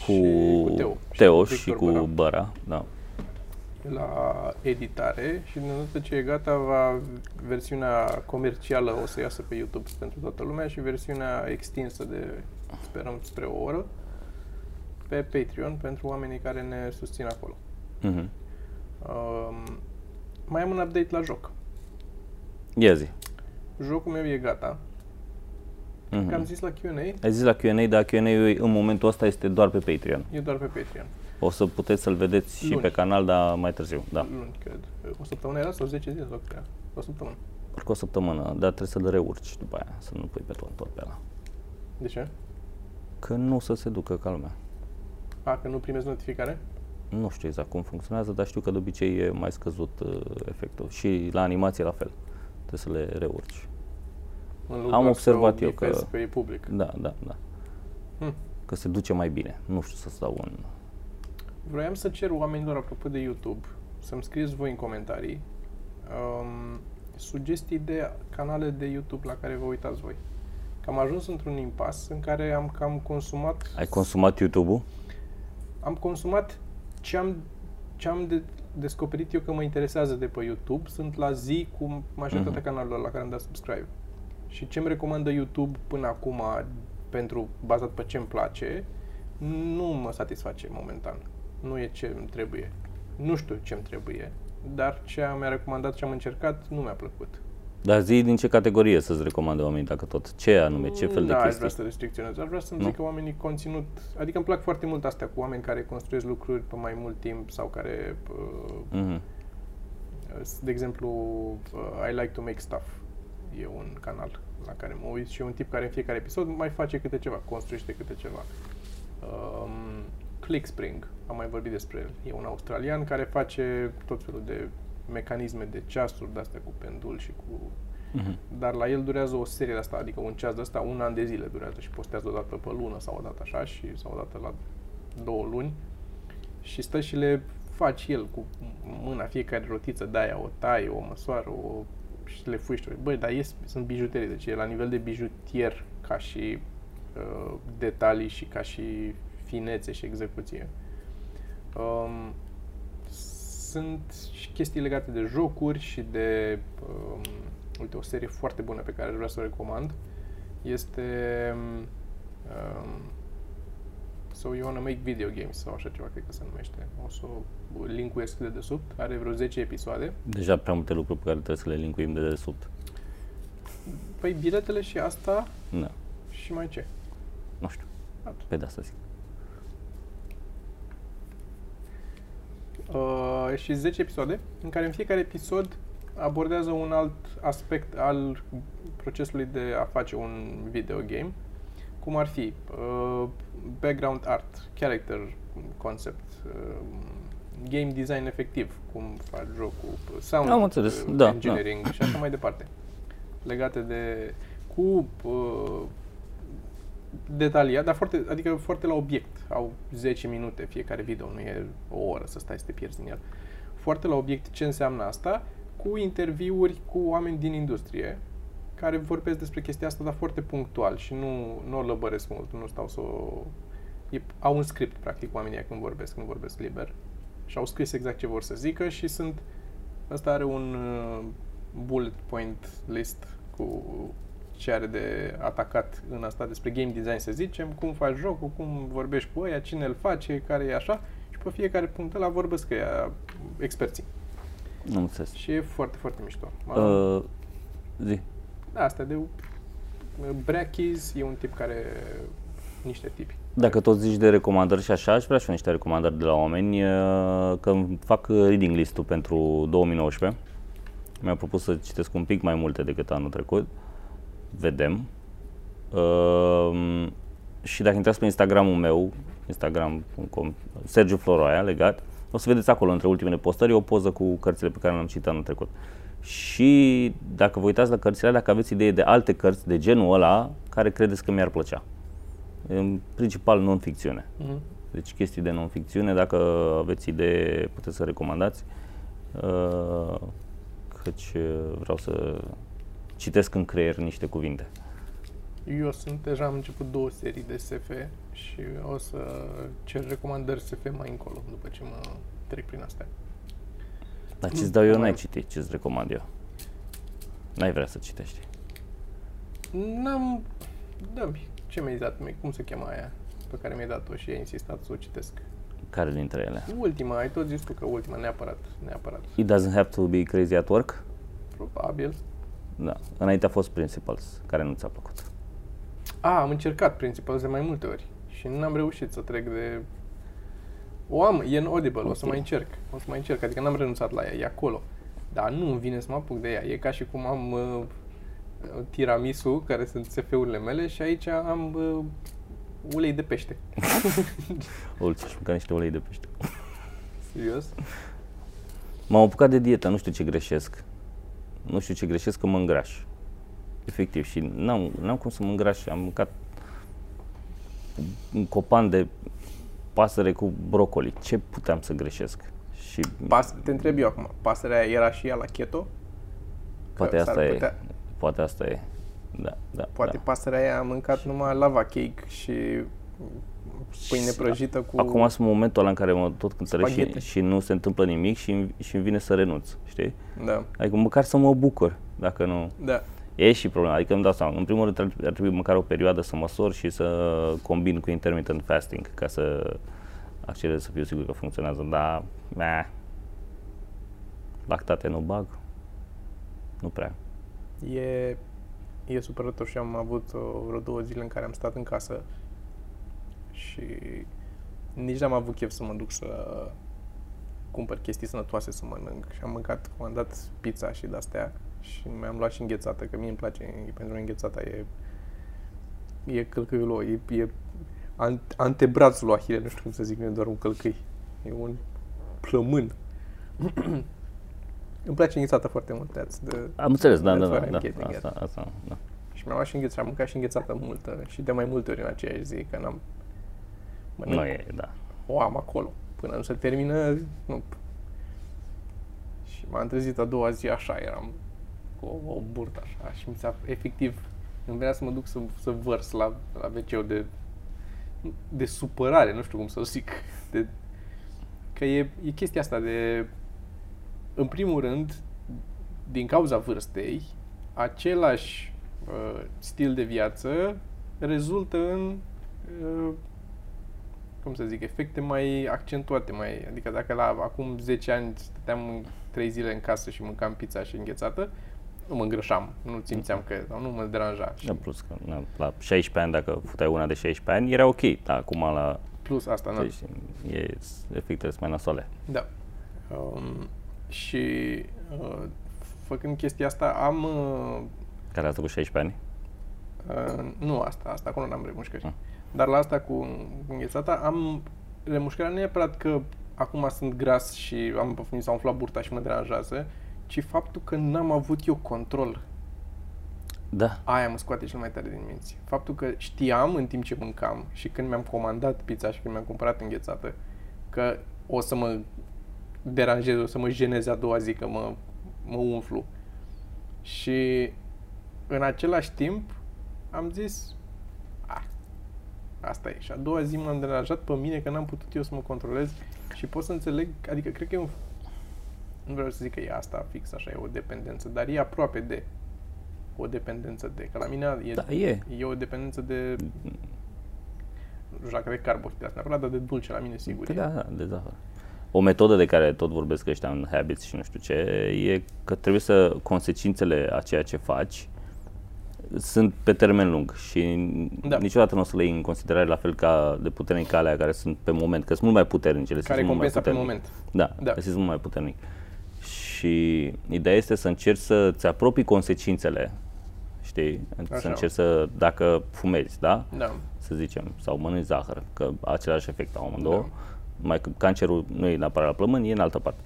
Cu Teo și cu Băra, da. La editare și de îndată ce e gata, versiunea comercială o să iasă pe YouTube pentru toată lumea și versiunea extinsă de, sperăm, spre o oră pe Patreon pentru oamenii care ne susțin acolo. Mm-hmm. Mai am un update la joc. Ia zi. Jocul meu e gata. Mm-hmm. Că am zis la Q&A. Ai zis la Q&A, dar Q&A-ul în momentul ăsta este doar pe Patreon. E doar pe Patreon. O să puteți să-l vedeți luni și pe canal, dar mai târziu. Da. Luni, cred. O săptămână era sau 10 zile? O săptămână. Parcă o săptămână, dar trebuie să-l reurci după aia, să nu pui pe tot pe ăla. De ce? Că nu o să se ducă ca lumea. A, că nu primezi notificare? Nu știu exact cum funcționează, dar știu că de obicei e mai scăzut efectul. Și la animație la fel. Trebuie să le reurci. Am observat eu că... că e public. Da, da, da. Hmm. Că se duce mai bine. Nu știu să stau un... Vroiam să cer oamenilor, apropo de YouTube, să-mi scrieți voi în comentarii sugestii de canale de YouTube la care vă uitați voi. Că am ajuns într-un impas în care am cam consumat... Ai consumat YouTube-ul? Am consumat ce am descoperit eu că mă interesează de pe YouTube. Sunt la zi cu majoritatea canalelor la care am dat subscribe. Și ce-mi recomandă YouTube până acum, pentru bazat pe ce-mi place, nu mă satisface momentan. Nu e ce-mi trebuie. Nu știu ce-mi trebuie, dar ce mi-a recomandat, ce am încercat, nu mi-a plăcut. Dar zi din ce categorie să-ți recomandă oamenii, dacă tot. Ce anume, ce fel de chestii? Da, aș vrea să restricționez. Aș vrea să-mi zic că oamenii conținut... Adică îmi plac foarte mult astea cu oameni care construiesc lucruri pe mai mult timp sau care... De exemplu, I like to make stuff. E un canal la care mă uit și e un tip care în fiecare episod mai face câte ceva, construiește câte ceva. Clickspring, am mai vorbit despre el. E un australian care face tot felul de mecanisme de ceasuri de-astea cu pendul și cu... Dar la el durează o serie de-asta, adică un ceas de-asta, un an de zile durează și postează o dată pe lună sau o dată așa și sau o dată la 2 luni și stă și le faci el cu mâna, fiecare rotiță de-aia, o taie, o măsoară, o... și le fuiști. Băi, dar sunt bijuterii, deci e la nivel de bijutier ca și detalii și ca și finețe și execuție. Sunt și chestii legate de jocuri și de uite, o serie foarte bună pe care vreau să o recomand. Este So you wanna make video games sau așa ceva, cred că se numește. O să o linkuiesc de desubt. Are vreo 10 episoade. Deja prea multe lucruri pe care trebuie să le linkuim de desubt. Păi biletele și asta. Da. Și mai ce? Nu știu. Pe de asta zic. Și 10 episoade în care în fiecare episod abordează un alt aspect al procesului de a face un video game. Cum ar fi background art, character concept, game design efectiv, cum faci jocul, sound engineering și așa mai departe. Legate de... cu detaliat, dar foarte, adică foarte la obiect. Au 10 minute fiecare video, nu e o oră să stai să te pierzi în el. Foarte la obiect ce înseamnă asta, cu interviuri cu oameni din industrie care vorbesc despre chestia asta, dar foarte punctual și nu o lăbăresc mult, nu stau să o... Au un script, practic, oamenii când vorbesc liber și au scris exact ce vor să zică și sunt... Asta are un bullet point list cu ce are de atacat în asta despre game design, să zicem, cum faci jocul, cum vorbești cu ăia, cine îl face, care e așa, și pe fiecare punct ăla vorbesc că ea experții. Nu înțeles. Și e foarte, foarte mișto. Zi. Da, asta de Brachis e un tip care... niște tipi. Dacă tot zici de recomandări și așa, aș vrea și eu niște recomandări de la oameni, că îmi fac reading list-ul pentru 2019. Mi-a propus să citesc un pic mai multe decât anul trecut. Vedem. Și dacă intrați pe Instagram-ul meu, Instagram.com, Sergiu Floroaia, legat, o să vedeți acolo, între ultimele postări, o poză cu cărțile pe care le-am citit anul trecut. Și dacă vă uitați la cărțile alea, dacă aveți idee de alte cărți de genul ăla, care credeți că mi-ar plăcea. În principal non-ficțiune. Deci chestii de non-ficțiune, dacă aveți idee, puteți să recomandați. Căci vreau să citesc în creier niște cuvinte. Eu sunt deja am început 2 serii de SF și o să cer recomandări SF mai încolo, după ce mă trec prin astea. Dar ce-ți dau eu, n-ai citit, ce-ți recomand eu? N-ai vrea să citești. N-am... Da-mi. Ce mi-ai dat? Cum se cheamă aia pe care mi-ai dat-o și ai insistat să o citesc? Care dintre ele? Ultima, ai tot zis tu că ultima, neapărat. It doesn't have to be crazy at work? Probabil. Da. Înainte a fost Principles, care nu ți-a plăcut. A, am încercat Principles de mai multe ori și n-am reușit să trec de... O am, e în Audible, okay. O să mai încerc, adică n-am renunțat la ea, e acolo. Dar nu îmi vine să mă apuc de ea, e ca și cum am... tiramisu, care sunt SF-urile mele, și aici am ulei de pește. Olți, ca niște ulei de pește. Serios? M-am apucat de dietă, nu știu ce greșesc. Nu știu ce greșesc, că mă îngraș. Efectiv, și n-am cum să mă îngraș. Am mâncat un copan de pasăre cu brocoli. Ce puteam să greșesc? Și... Te întreb eu acum, pasărea era și ea la keto? Poate asta e. Poate asta e, da. Poate da. Pasărea aia a mâncat și numai lava cake și pâine prăjită cu... Acum sunt momentul ăla în care mă tot cântăresc și nu se întâmplă nimic și îmi vine să renunț, știi? Da. Adică măcar să mă bucur, dacă nu... Da. E și problema, adică îmi dau seama, în primul rând ar trebui măcar o perioadă să măsor și să combin cu intermittent fasting ca să accelerez, să fiu sigur că funcționează, dar... Lactate nu bag? Nu prea. E supărător și am avut vreo 2 zile în care am stat în casă și nici n-am avut chef să mă duc să cumpăr chestii sănătoase să mănânc și am mâncat, am dat pizza și de-astea și mi-am luat și înghețată, că mie îmi place, pentru înghețata e călcâiul lor, e antebrațul lui Ahile, nu știu cum să zic, nu e doar un călcâi, e un plămân. Îmi place înghețată foarte mult, am înțeles, da. Și mi-am luat și înghețată, am mâncat și înghețată multă și de mai multe ori în aceeași zi, că n-am mănânc. Nu e, da. O am acolo, până nu se termină, nu. Și m-am trezit a doua zi așa, eram cu o burtă așa și efectiv, îmi venea să mă duc să vărs la WC-ul de supărare, nu știu cum să o zic, că e chestia asta de... În primul rând, din cauza vârstei, același stil de viață rezultă în, cum să zic, efecte mai accentuate. Adică dacă acum 10 ani stăteam 3 zile în casă și mâncam pizza și înghețată, nu mă îngrășam, nu simțeam că nu mă deranja. Da, plus că la 16 ani, dacă futai una de 16 ani, era ok, dar acum la... Plus asta, nu? Efectele sunt mai nasoale. Da. Și făcând chestia asta am... Care a făcut 16 ani? Nu, asta acolo n-am remușcări. Dar la asta cu înghețata am remușcarea nu neapărat că acum sunt gras și am păfumit, s-a umflat burta și mă deranjează, ci faptul că n-am avut eu control. Da. Aia mă scoate cel mai tare din minți. Faptul că știam în timp ce mâncam și când mi-am comandat pizza și când mi-am cumpărat înghețată că o să mă deranjez, o să mă jenez a doua zi că mă umflu. Și în același timp am zis asta e. Și a doua zi m-am deranjat pe mine că n-am putut eu să mă controlez și pot să înțeleg, adică cred că e nu vreau să zic că e asta fix așa, e o dependență, dar e aproape de o dependență de... Că la mine e, da, e o dependență de... Nu știu dacă de carbohidrați neapărat, dar de dulce la mine, sigur. Da, da, de zahăr. O metodă de care tot vorbesc ăștia în Habits și nu știu ce, e că trebuie să consecințele a ceea ce faci sunt pe termen lung și da, niciodată nu o să le iei în considerare la fel ca de puternic alea care sunt pe moment, că sunt mult mai puternice. Care compensa pe moment. Da, da, sunt mult mai puternic. Și ideea este să încerci să-ți apropii consecințele, știi? Așa. Să încerci să, dacă fumezi, da? Da. Să zicem, sau mănânci zahăr, că același efect au amândouă. Da. Mai că cancerul nu e neapărat la plămâni, e în altă parte.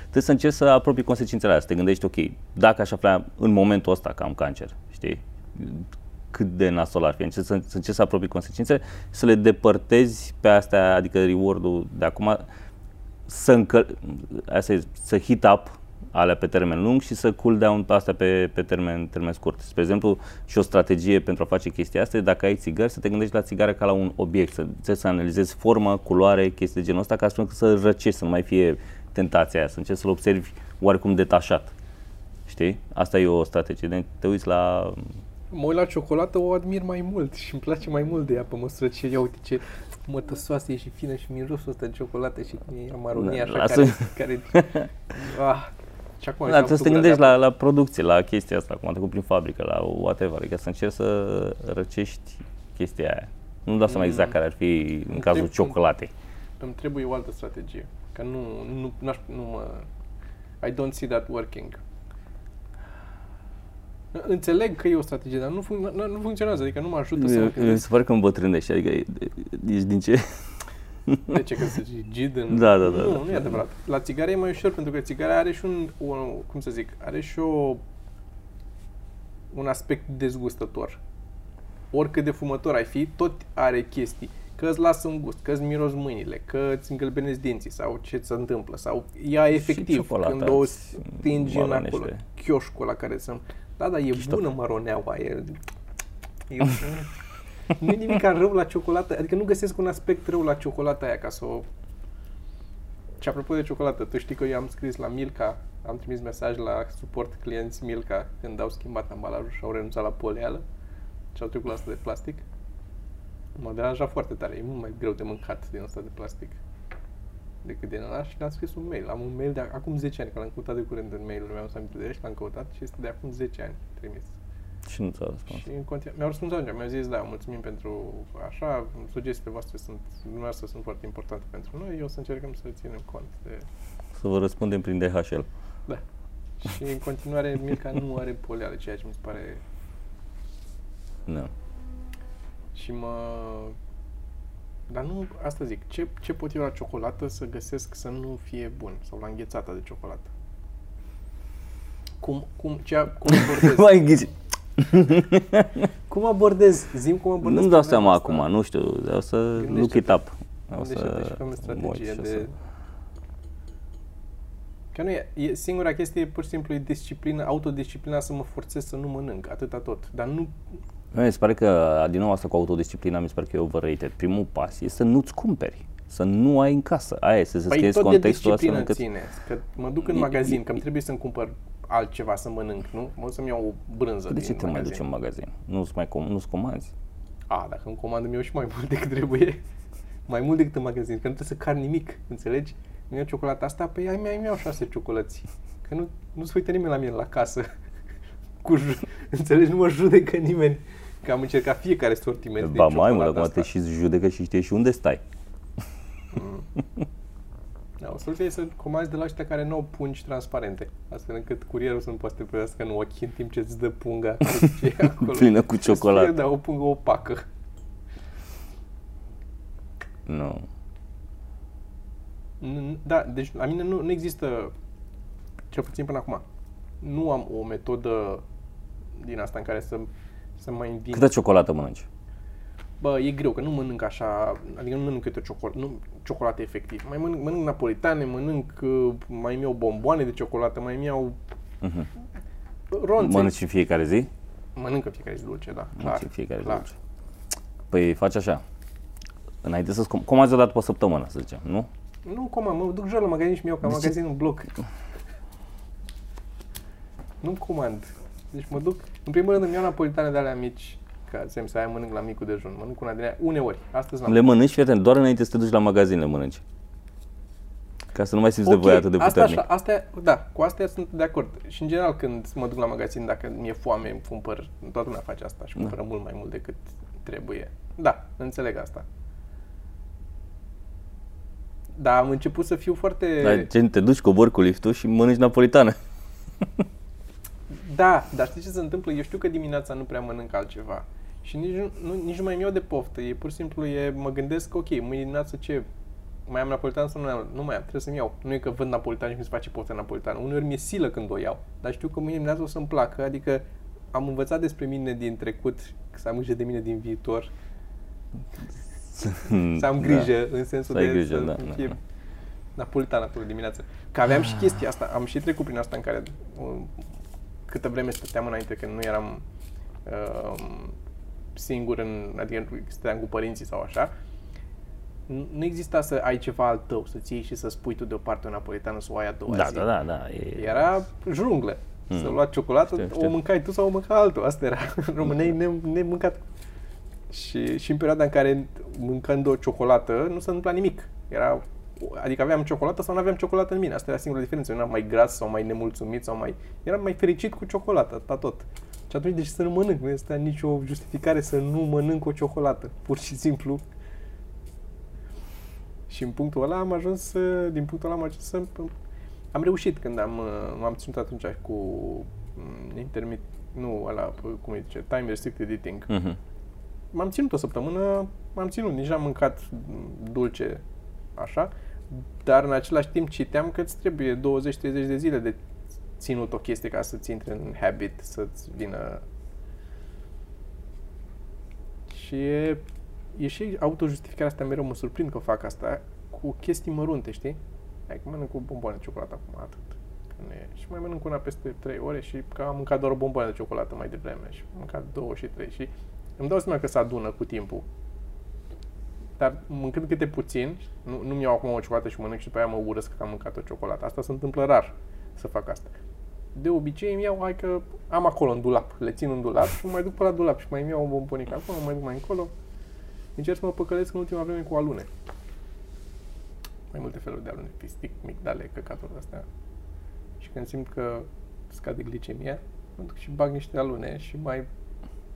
Trebuie să încerci să apropii consecințele astea, să te gândești, ok, dacă aș afla în momentul ăsta că am cancer, știi, cât de nasol ar fi, să încerci să apropii consecințele, să le depărtezi pe astea, adică reward-ul de acum, să hit up alea pe termen lung și să cool down astea pe termen scurt. Spre exemplu, și o strategie pentru a face chestia asta, dacă ai țigări, să te gândești la țigară ca la un obiect, să analizezi forma, culoare, chestii de genul ăsta, ca să răcești, să nu mai fie tentația aia, să încerci să-l observi oarecum detașat. Știi? Asta e o strategie. Deci te uiți la... Mă uit la ciocolată, o admir mai mult și îmi place mai mult de ea pe măsură ce, ia uite ce mătăsoasă e și fină și mirosul ăsta de ciocolată și amaronia așa care... Ah. Și acum, da, trebuie să te gândești la producție, la chestia asta, cum a trecut prin fabrică, la whatever, adică să încerci să răcești chestia aia. Nu dau seama exact care ar fi în cazul ciocolatei. Îmi trebuie o altă strategie, că nu mă... I don't see that working. Înțeleg că e o strategie, dar nu funcționează, adică nu mă ajută să mă gândesc. Se pare că îmbătrânești, adică ești din ce... De ce? Că se gid în... Da, da, da. Nu e adevărat. La țigare e mai ușor, pentru că țigara are și un aspect dezgustător. Oricât de fumător ai fi, tot are chestii. Că îți lasă un gust, că îți miroși mâinile, că îți îngălbenezi dinții sau ce se întâmplă. Sau ea efectiv, când o stingi în acolo, chioșcul ăla care sunt... Da, da, e bună maroneaua, e nu e nimic rău la ciocolată, adică nu găsesc un aspect rău la ciocolata aia ca să o... Și apropo de ciocolată, tu știi că eu am scris la Milka, am trimis mesaj la suport clienți Milka când au schimbat ambalajul și au renunțat la poleală și au trecut la asta de plastic. M-a deranjat foarte tare, e mult mai greu de mâncat din asta de plastic decât din ăla și le-am scris un mail. Am un mail de acum 10 ani, că l-am căutat de curând în mail-ul meu, l-am căutat și este de acum 10 ani trimis. Și nu ți-a răspuns. Și mi-au răspuns atunci, mi-au zis, da, mulțumim pentru așa, sugestiile voastre sunt foarte importante pentru noi, o să încercăm să ținem cont de... Să vă răspundem prin DHL. Da. Și în continuare Milka nu are poleală, ceea ce mi se pare... Nu. No. Și dar nu, asta zic, ce pot eu la ciocolată să găsesc să nu fie bun? Sau la înghețata de ciocolată? Cum mai ghici. Cum abordez? Nu-mi dau seama acum, nu știu, o să look it up. O să strategie de... Că nu e singura chestie, pur și simplu e disciplina, autodisciplina să mă forțez să nu mănânc, atâta tot, dar nu... Mi se pare că, din nou asta cu autodisciplina, mi se pare că e overrated. Primul pas e să nu-ți cumperi, să nu ai în casă. Aia este, să-ți creezi contextul ăsta. Păi tot de disciplină ține, că mă duc în magazin, că îmi trebuie să-mi cumpăr altceva să mănânc, nu? Mă duc să-mi iau o brânză. De ce te mai duci în magazin? Nu-ți comanzi? A, dacă îmi comand, îmi iau și mai mult decât trebuie. Mai mult decât în magazin, că nu trebuie să car nimic, înțelegi? Îmi iau ciocolata asta, păi îmi iau 6 ciocolăți. Că nu-ți uită nimeni la mine la casă. Înțelegi? Nu mă judecă nimeni. Că am încercat fiecare sortiment de ciocolată. Ba mai mult, acum te și judecă și știi și unde stai. Da, o soluție e să comanzi de la ăștia care nu au pungi transparente, astfel încât curierul să nu poate să te privească în ochi în timp ce îți dă punga acolo, plină cu ciocolată. Da, o pungă opacă. Nu. Da, deci la mine nu există, cel puțin până acum, nu am o metodă din asta în care să mai învin. Câtă ciocolată mănânci? Bă, e greu, că nu mănânc așa, adică nu mănânc câte o ciocolată efectiv. Mai mănânc napolitane, mai îmi iau bomboane de ciocolată, mai îmi iau ronțe. Mănânci în fiecare zi? Mănânc în fiecare zi dulce, da, clar. Dulce. Păi faci așa, înainte să-ți comanzi o dată pe săptămână, să zicem, nu? Nu comand, mă duc jur la magazin și mi iau ca magazin în bloc. Nu comand. Deci mă duc, în primul rând îmi iau napolitane de alea mici, ca să aia mănânc la micul dejun. Mănânc una de alea, uneori, astăzi n-am. Le mănânci, fii atent, doar înainte să te duci la magazin le mănânci. Ca să nu mai simți okay, de voie atât de puternic. Asta, asta, da, cu astea sunt de acord. Și în general când mă duc la magazin, dacă mi-e foame, îmi cumpăr, toată lumea face asta și cumpără mult mai mult decât trebuie. Da, înțeleg asta. Dar am început să fiu foarte... Dar gen, te duci, cobori cu liftul și mănânci napolitană. Da, dar știi ce se întâmplă? Eu știu că dimineața nu prea mănânc altceva. Și nici nu mai mi-o de poftă. E pur și simplu, mă gândesc, ok, mâine dimineață ce... Mai am napolitan sau nu mai am? Nu mai am, trebuie să-mi iau. Nu e că vând napolitan și mi se face poftă napolitană. Uneori mi-e silă când o iau. Dar știu că mâine dimineața o să-mi placă. Adică am învățat despre mine din trecut, că să am grijă de mine din viitor. Să am grijă, da. În sensul de grijă, să fie napolitan acolo dimineața. Că aveam și chestia asta, am și trecut prin asta în care câtă vreme stăteam înainte, când nu eram singur, adică stăteam cu părinții sau așa. Nu exista să ai ceva al tău, să-ți iei și să spui tu deoparte o napolitană sau o ai a doua zi. Da. Era junglă. Să lua ciocolată, știu. O mâncai tu sau o mânca altul. Asta era. Românei nemâncat. Și în perioada în care mâncând o ciocolată nu se întâmpla nimic. Era, adică aveam ciocolată sau nu aveam ciocolată în mine. Asta era singura diferență. Nu eram mai gras sau mai nemulțumit sau mai... Eram mai fericit cu ciocolată, atâta tot. Și atunci de ce să nu mănânc? Nu este nicio justificare să nu mănânc o ciocolată. Pur și simplu. Și în punctul ăla am ajuns, din punctul ăla am ajuns să... Am reușit când m-am ținut atunci cu cum îi zice, time restricted eating. M-am ținut o săptămână, nici n-am mâncat dulce, așa, dar în același timp citeam că îți trebuie 20-30 de zile de ținut o chestie ca să-ți intre în habit, să-ți vină... Și e și autojustificarea asta, mereu mă surprind că fac asta cu chestii mărunte, știi? Hai că mănânc o bomboană de ciocolată acum, atât. Și mai mănânc una peste 3 ore și că am mâncat doar o bomboană de ciocolată mai devreme și am mâncat 2 și 3 și... Îmi dau seama că se adună cu timpul. Dar mâncând câte puțin, nu-mi iau acum o ciocolată și mănânc și după aia mă urăsc că am mâncat o ciocolată. Asta se întâmplă rar să fac asta. De obicei îmi iau, hai că am acolo în dulap, le țin în dulap și mai duc pe la dulap și mai îmi iau o bombonică acolo, mai duc mai încolo. Încerc să mă păcălesc în ultima vreme cu alune. Mai multe feluri de alune, pistic, migdale, căcaturi astea. Și când simt că scade glicemia, mă duc și bag niște alune și mai...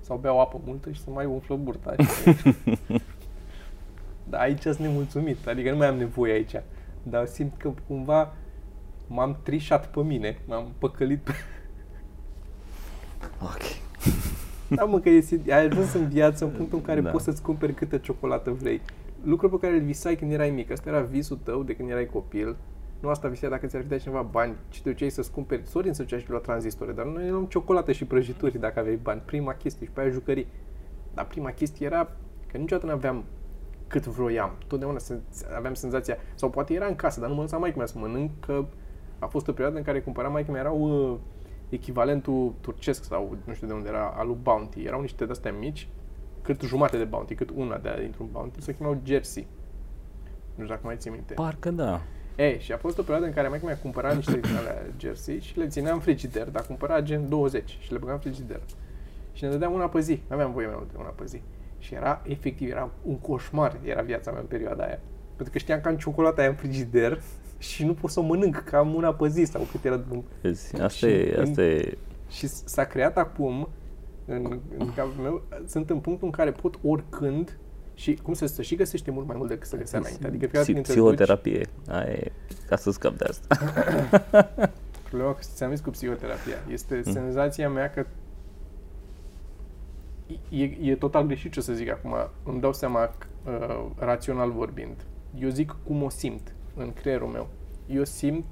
Sau beau apă multă și să mai umflă burta. Dar aici sunt nemulțumit, adică nu mai am nevoie aici. Dar simt că cumva m-am trișat pe mine, m-am păcălit pe... Ok. Da, mă, că ai ajuns în viață în punctul în care poți să-ți cumperi câtă ciocolată vrei. Lucru pe care îl visai când erai mic, asta era visul tău de când erai copil. Nu asta visea, dacă ți-ar fi dat cineva bani, ce te duceai să-ți cumperi, Sorin se ducea și lua tranzistore, dar noi luam ciocolată și prăjituri dacă aveai bani, prima chestie și pe aia jucării. Dar prima chestie era că niciodată nu aveam cât vroiam, totdeauna aveam senzația, sau poate era în casă, dar nu mă lăsa maică-mea să mănânc, că a fost o perioadă în care cumpăra maică-mea, erau echivalentul turcesc sau nu știu de unde era, alu Bounty, erau niște de-astea mici, cât jumate de Bounty, cât una de-aia dintr-un Bounty, se chemau Jersey. Nu știu dacă mai ții minte. Parcă da. Ei, și a fost o perioadă în care maică-mea cumpăra niște jersey și le țineam în frigider, dar cumpăra gen 20 și le băgam în frigider. Și ne dădea una pe zi, nu aveam voie mai mult de una pe zi. Și era, efectiv, era un coșmar, era viața mea în perioada aia. Pentru că știam că am ciocolata aia în frigider și nu pot să o mănânc, că am una pe zi sau cât era. Și s-a creat acum, în capul meu, sunt în punctul în care pot oricând. Și cum se și găsește mult mai mult decât se găsea înainte. Adică psihoterapie. Ca să scap de asta. Problema că ți-am zis cu psihoterapia. Este senzația mea că e total greșit ce o să zic acum. Îmi dau seama, rațional vorbind. Eu zic cum o simt în creierul meu. Eu simt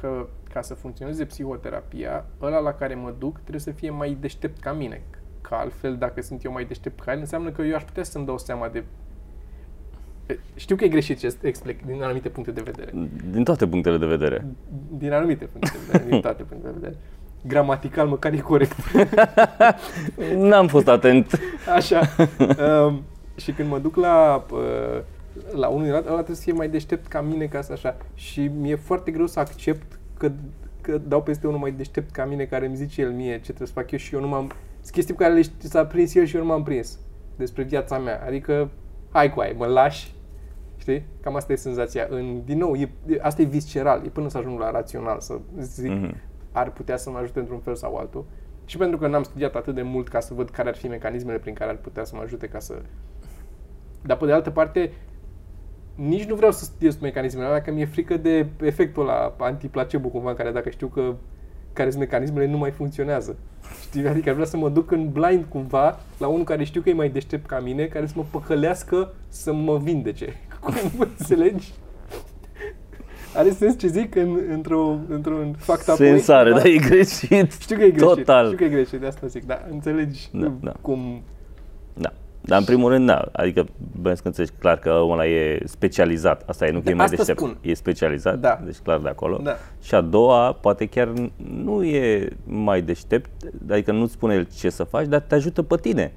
că ca să funcționeze psihoterapia, ăla la care mă duc trebuie să fie mai deștept ca mine. Că altfel, dacă sunt eu mai deștept ca el, înseamnă că eu aș putea să-mi dau seama de... Știu că e greșit ce explic din anumite puncte de vedere. Din toate punctele de vedere. Din anumite puncte de vedere, din toate punctele de vedere. Gramatical, măcar e corect. N-am fost atent. Așa. Și când mă duc la unul din ăla trebuie să fie mai deștept ca mine, ca să așa. Și mi-e foarte greu să accept că că dau peste unul mai deștept ca mine, care îmi zice el mie ce trebuie să fac eu și eu nu m-am... Sunt chestii pe care le s-a prins el și eu nu m-am prins despre viața mea. Adică, hai cu ai, mă lași, știi? Cam asta e senzația. Din nou, asta e visceral, e până să ajung la rațional, să zic, ar putea să mă ajute într-un fel sau altul. Și pentru că n-am studiat atât de mult ca să văd care ar fi mecanismele prin care ar putea să mă ajute ca să... Dar pe de altă parte, nici nu vreau să studiez mecanismele alea, că mi-e frică de efectul ăla antiplacebo cumva, care dacă știu că care sunt mecanismele, nu mai funcționează. Știi? Adică vreau să mă duc în blind cumva la unul care știu că e mai deștept ca mine, care să mă păcălească să mă vindece. Cum înțelegi? Are sens ce zic într-un fact apoi? Sens are, dar e greșit. Știu că e greșit. Total. Știu că e greșit, de asta zic. Dar înțelegi cum... Da. Dar în primul rând, da, adică bănesc că înțelegi clar că ăla e specializat, asta e, nu că e mai deștept, spun. E specializat, da. Deci clar de acolo. Da. Și a doua, poate chiar nu e mai deștept, adică nu-ți spune el ce să faci, dar te ajută pe tine.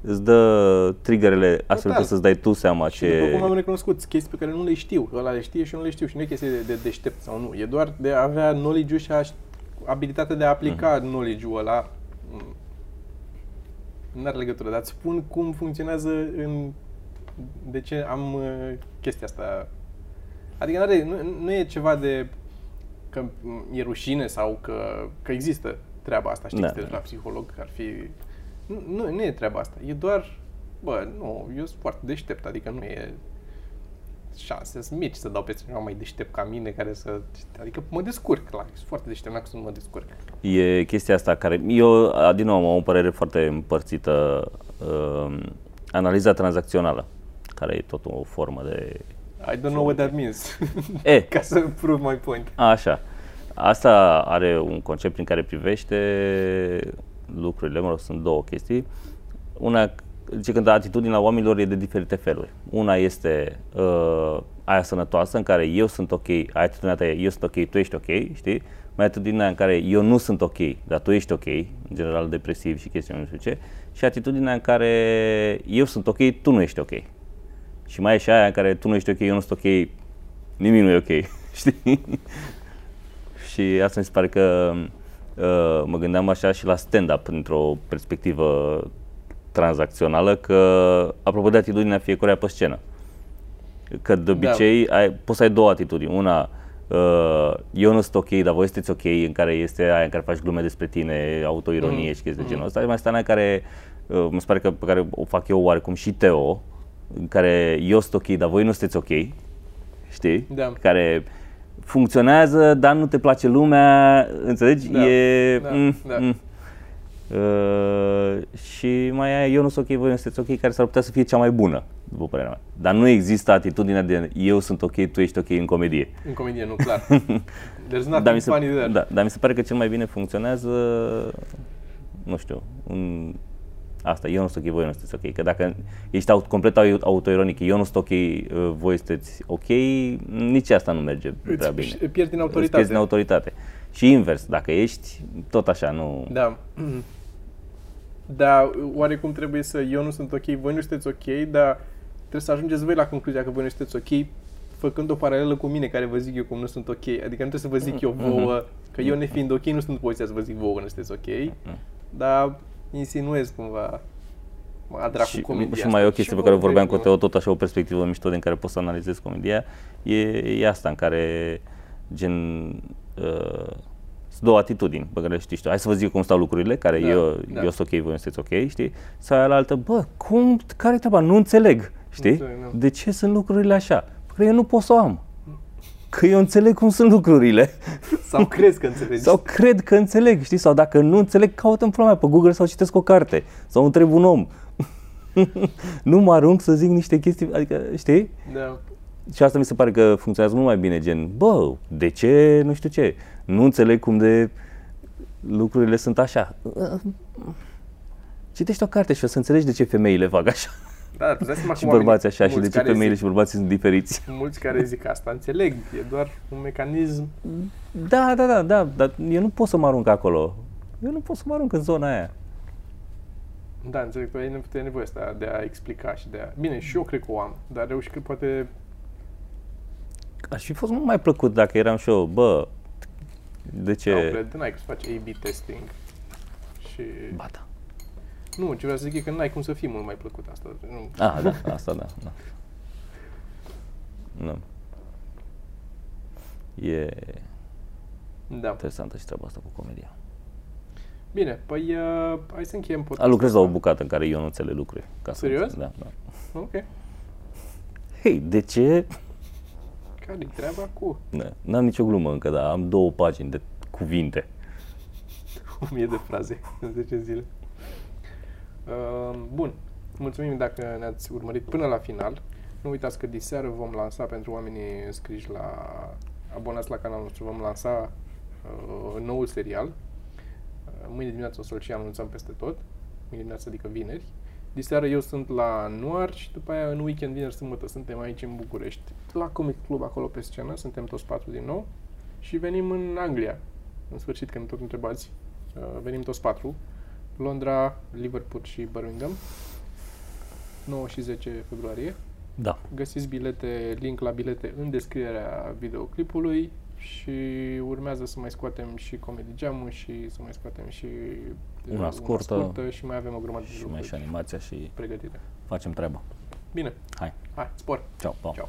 Îți dă triggerele astfel încât să-ți dai tu seama și ce... Și după cum am recunoscut, chestii pe care nu le știu, ăla le știe și eu nu le știu și nu e chestie de deștept sau nu, e doar de a avea knowledge-ul și abilitatea de a aplica knowledge-ul ăla. N-are legătură, dar îți spun cum funcționează de ce am chestia asta. Adică nu e ceva de că e rușine sau că există treaba asta, știi, de la psiholog, că ar fi... Nu e treaba asta, e doar, bă, nu, eu sunt foarte deștept, adică nu e șanse, sunt mici să dau pe cineva mai deștept ca mine, care să... Adică mă descurc, clar, sunt foarte deștept, dacă să nu mă descurc. E chestia asta care... Eu, din nou, am o părere foarte împărțită, analiza tranzacțională, care e tot o formă de... I don't know what that means, ca să prove my point. Așa, asta are un concept prin care privește lucrurile, mă rog, sunt două chestii. Una, zice că atitudinea oamenilor e de diferite feluri. Una este aia sănătoasă, în care eu sunt ok, ai atitudinea ta e eu sunt ok, tu ești ok, știi? Mai atitudinea în care eu nu sunt ok, dar tu ești ok, în general depresiv și chestiuni, nu știu ce. Și atitudinea în care eu sunt ok, tu nu ești ok. Și mai e și aia în care tu nu ești ok, eu nu sunt ok, nimic nu e ok, știi? Și asta mi se pare că mă gândeam așa și la stand-up, într-o perspectivă tranzacțională, că apropo de atitudinea fiecăruia pe scenă. Că de obicei poți să ai două atitudini. Una, eu nu sunt ok, dar voi sunteți ok, în care este aia în care faci glume despre tine, autoironie și chestii de genul ăsta. Și mai este aia care, mi se pare că pe care o fac eu oarecum și Teo, în care eu sunt ok, dar voi nu sunteți ok, știi? Da. Care funcționează, dar nu te place lumea, înțelegi? Da. E... Da. Da. Și mai ai eu nu sunt ok, voi nu sunteți ok, care s-ar putea să fie cea mai bună, după părerea mea. Dar nu există atitudinea de eu sunt ok, tu ești ok în comedie. În comedie, nu, clar. Dar mi se pare că cel mai bine funcționează, nu știu, asta, eu nu sunt ok, voi nu sunteți ok. Că dacă ești complet autoironic, eu nu sunt ok, voi sunteți ok, nici asta nu merge prea bine. Pierzi din autoritate. Pierzi din autoritate. Și invers, dacă ești, tot așa, nu... Da. Dar oarecum trebuie să eu nu sunt ok, voi nu sunteți ok, dar trebuie să ajungeți voi la concluzia că voi nu sunteți ok, făcând o paralelă cu mine, care vă zic eu cum nu sunt ok. Adică nu trebuie să vă zic eu vouă, că eu nefiind ok, nu sunt poziția să vă zic vouă că nu sunteți ok, dar insinuez cumva, mă dracu și, comedia. Și mai e o chestie pe care vorbeam cu Teo, tot așa o perspectivă mișto din care poți să analizezi comedia, e asta în care gen... sunt două atitudini pe care le știi tu. Hai să vă zic cum stau lucrurile, care eu sunt ok, voi nu sunteți ok, știi? Sau aia la altă, bă, cum, care-i treaba? Nu înțeleg, știi? De ce sunt lucrurile așa? Că eu nu pot să o am. Că eu înțeleg cum sunt lucrurile. Sau crezi că înțelegi. Sau cred că înțeleg, știi? Sau dacă nu înțeleg, caut în pula mea pe Google sau citesc o carte. Sau întreb un om. Nu mă arunc să zic niște chestii, adică, știi? Da. Și asta mi se pare că funcționează mult mai bine, gen, bă, de ce, nu știu ce, nu înțeleg cum de lucrurile sunt așa. Citești o carte și o să înțelegi de ce femeile fac așa. Da, și bărbații așa și de ce femeile și bărbații sunt diferiți. Mulți care zic asta, înțeleg, e doar un mecanism. Da, dar eu nu pot să mă arunc acolo. Eu nu pot să mă arunc în zona aia. Da, înțeleg, tu ai nevoie asta de a explica și de a... Bine, și eu cred că o am, dar reuși că poate... Aș fi fost mult mai plăcut dacă eram și eu, bă, De ce? Nu, no, de n-ai cum să faci A-B testing. Și... Bata. Nu, ce vreau să zic e că n-ai cum să fii mult mai plăcut asta. Nu. Ah, da, asta da, da. Nu. E da. Interesantă și treaba asta cu comedia. Bine, păi hai să încheiem podcastul. Lucrez la o bucată în care eu nu înțeleg lucruri. Ca serios? Să... Da, da. Ok. Hei, de ce? Care-i treaba cu? N-am nicio glumă încă, dar am 2 pagini de cuvinte. 1000 de fraze în 10 zile. Bun, mulțumim dacă ne-ați urmărit până la final. Nu uitați că diseară vom lansa, pentru oamenii înscriși la... abonați la canalul nostru, vom lansa noul serial. Mâine dimineață o să-l și anunțăm peste tot. Mâine dimineață, adică vineri. Diseară eu sunt la Noir și după aia în weekend, vineri, sâmbătă, suntem aici în București. La Comix Club, acolo pe scenă, suntem toți 4 din nou. Și venim în Anglia, în sfârșit, când tot întrebați. Venim toți 4. Londra, Liverpool și Birmingham. 9 și 10 februarie. Da. Găsiți bilete, link la bilete în descrierea videoclipului și urmează să mai scoatem și Comedy Jam-ul și să mai scoatem și una scurtă, și mai avem o grămadă de lucruri. Și mai și animația și pregătire. Facem treaba. Bine. Hai. Hai, spor. Ciao. Pa. Ciao.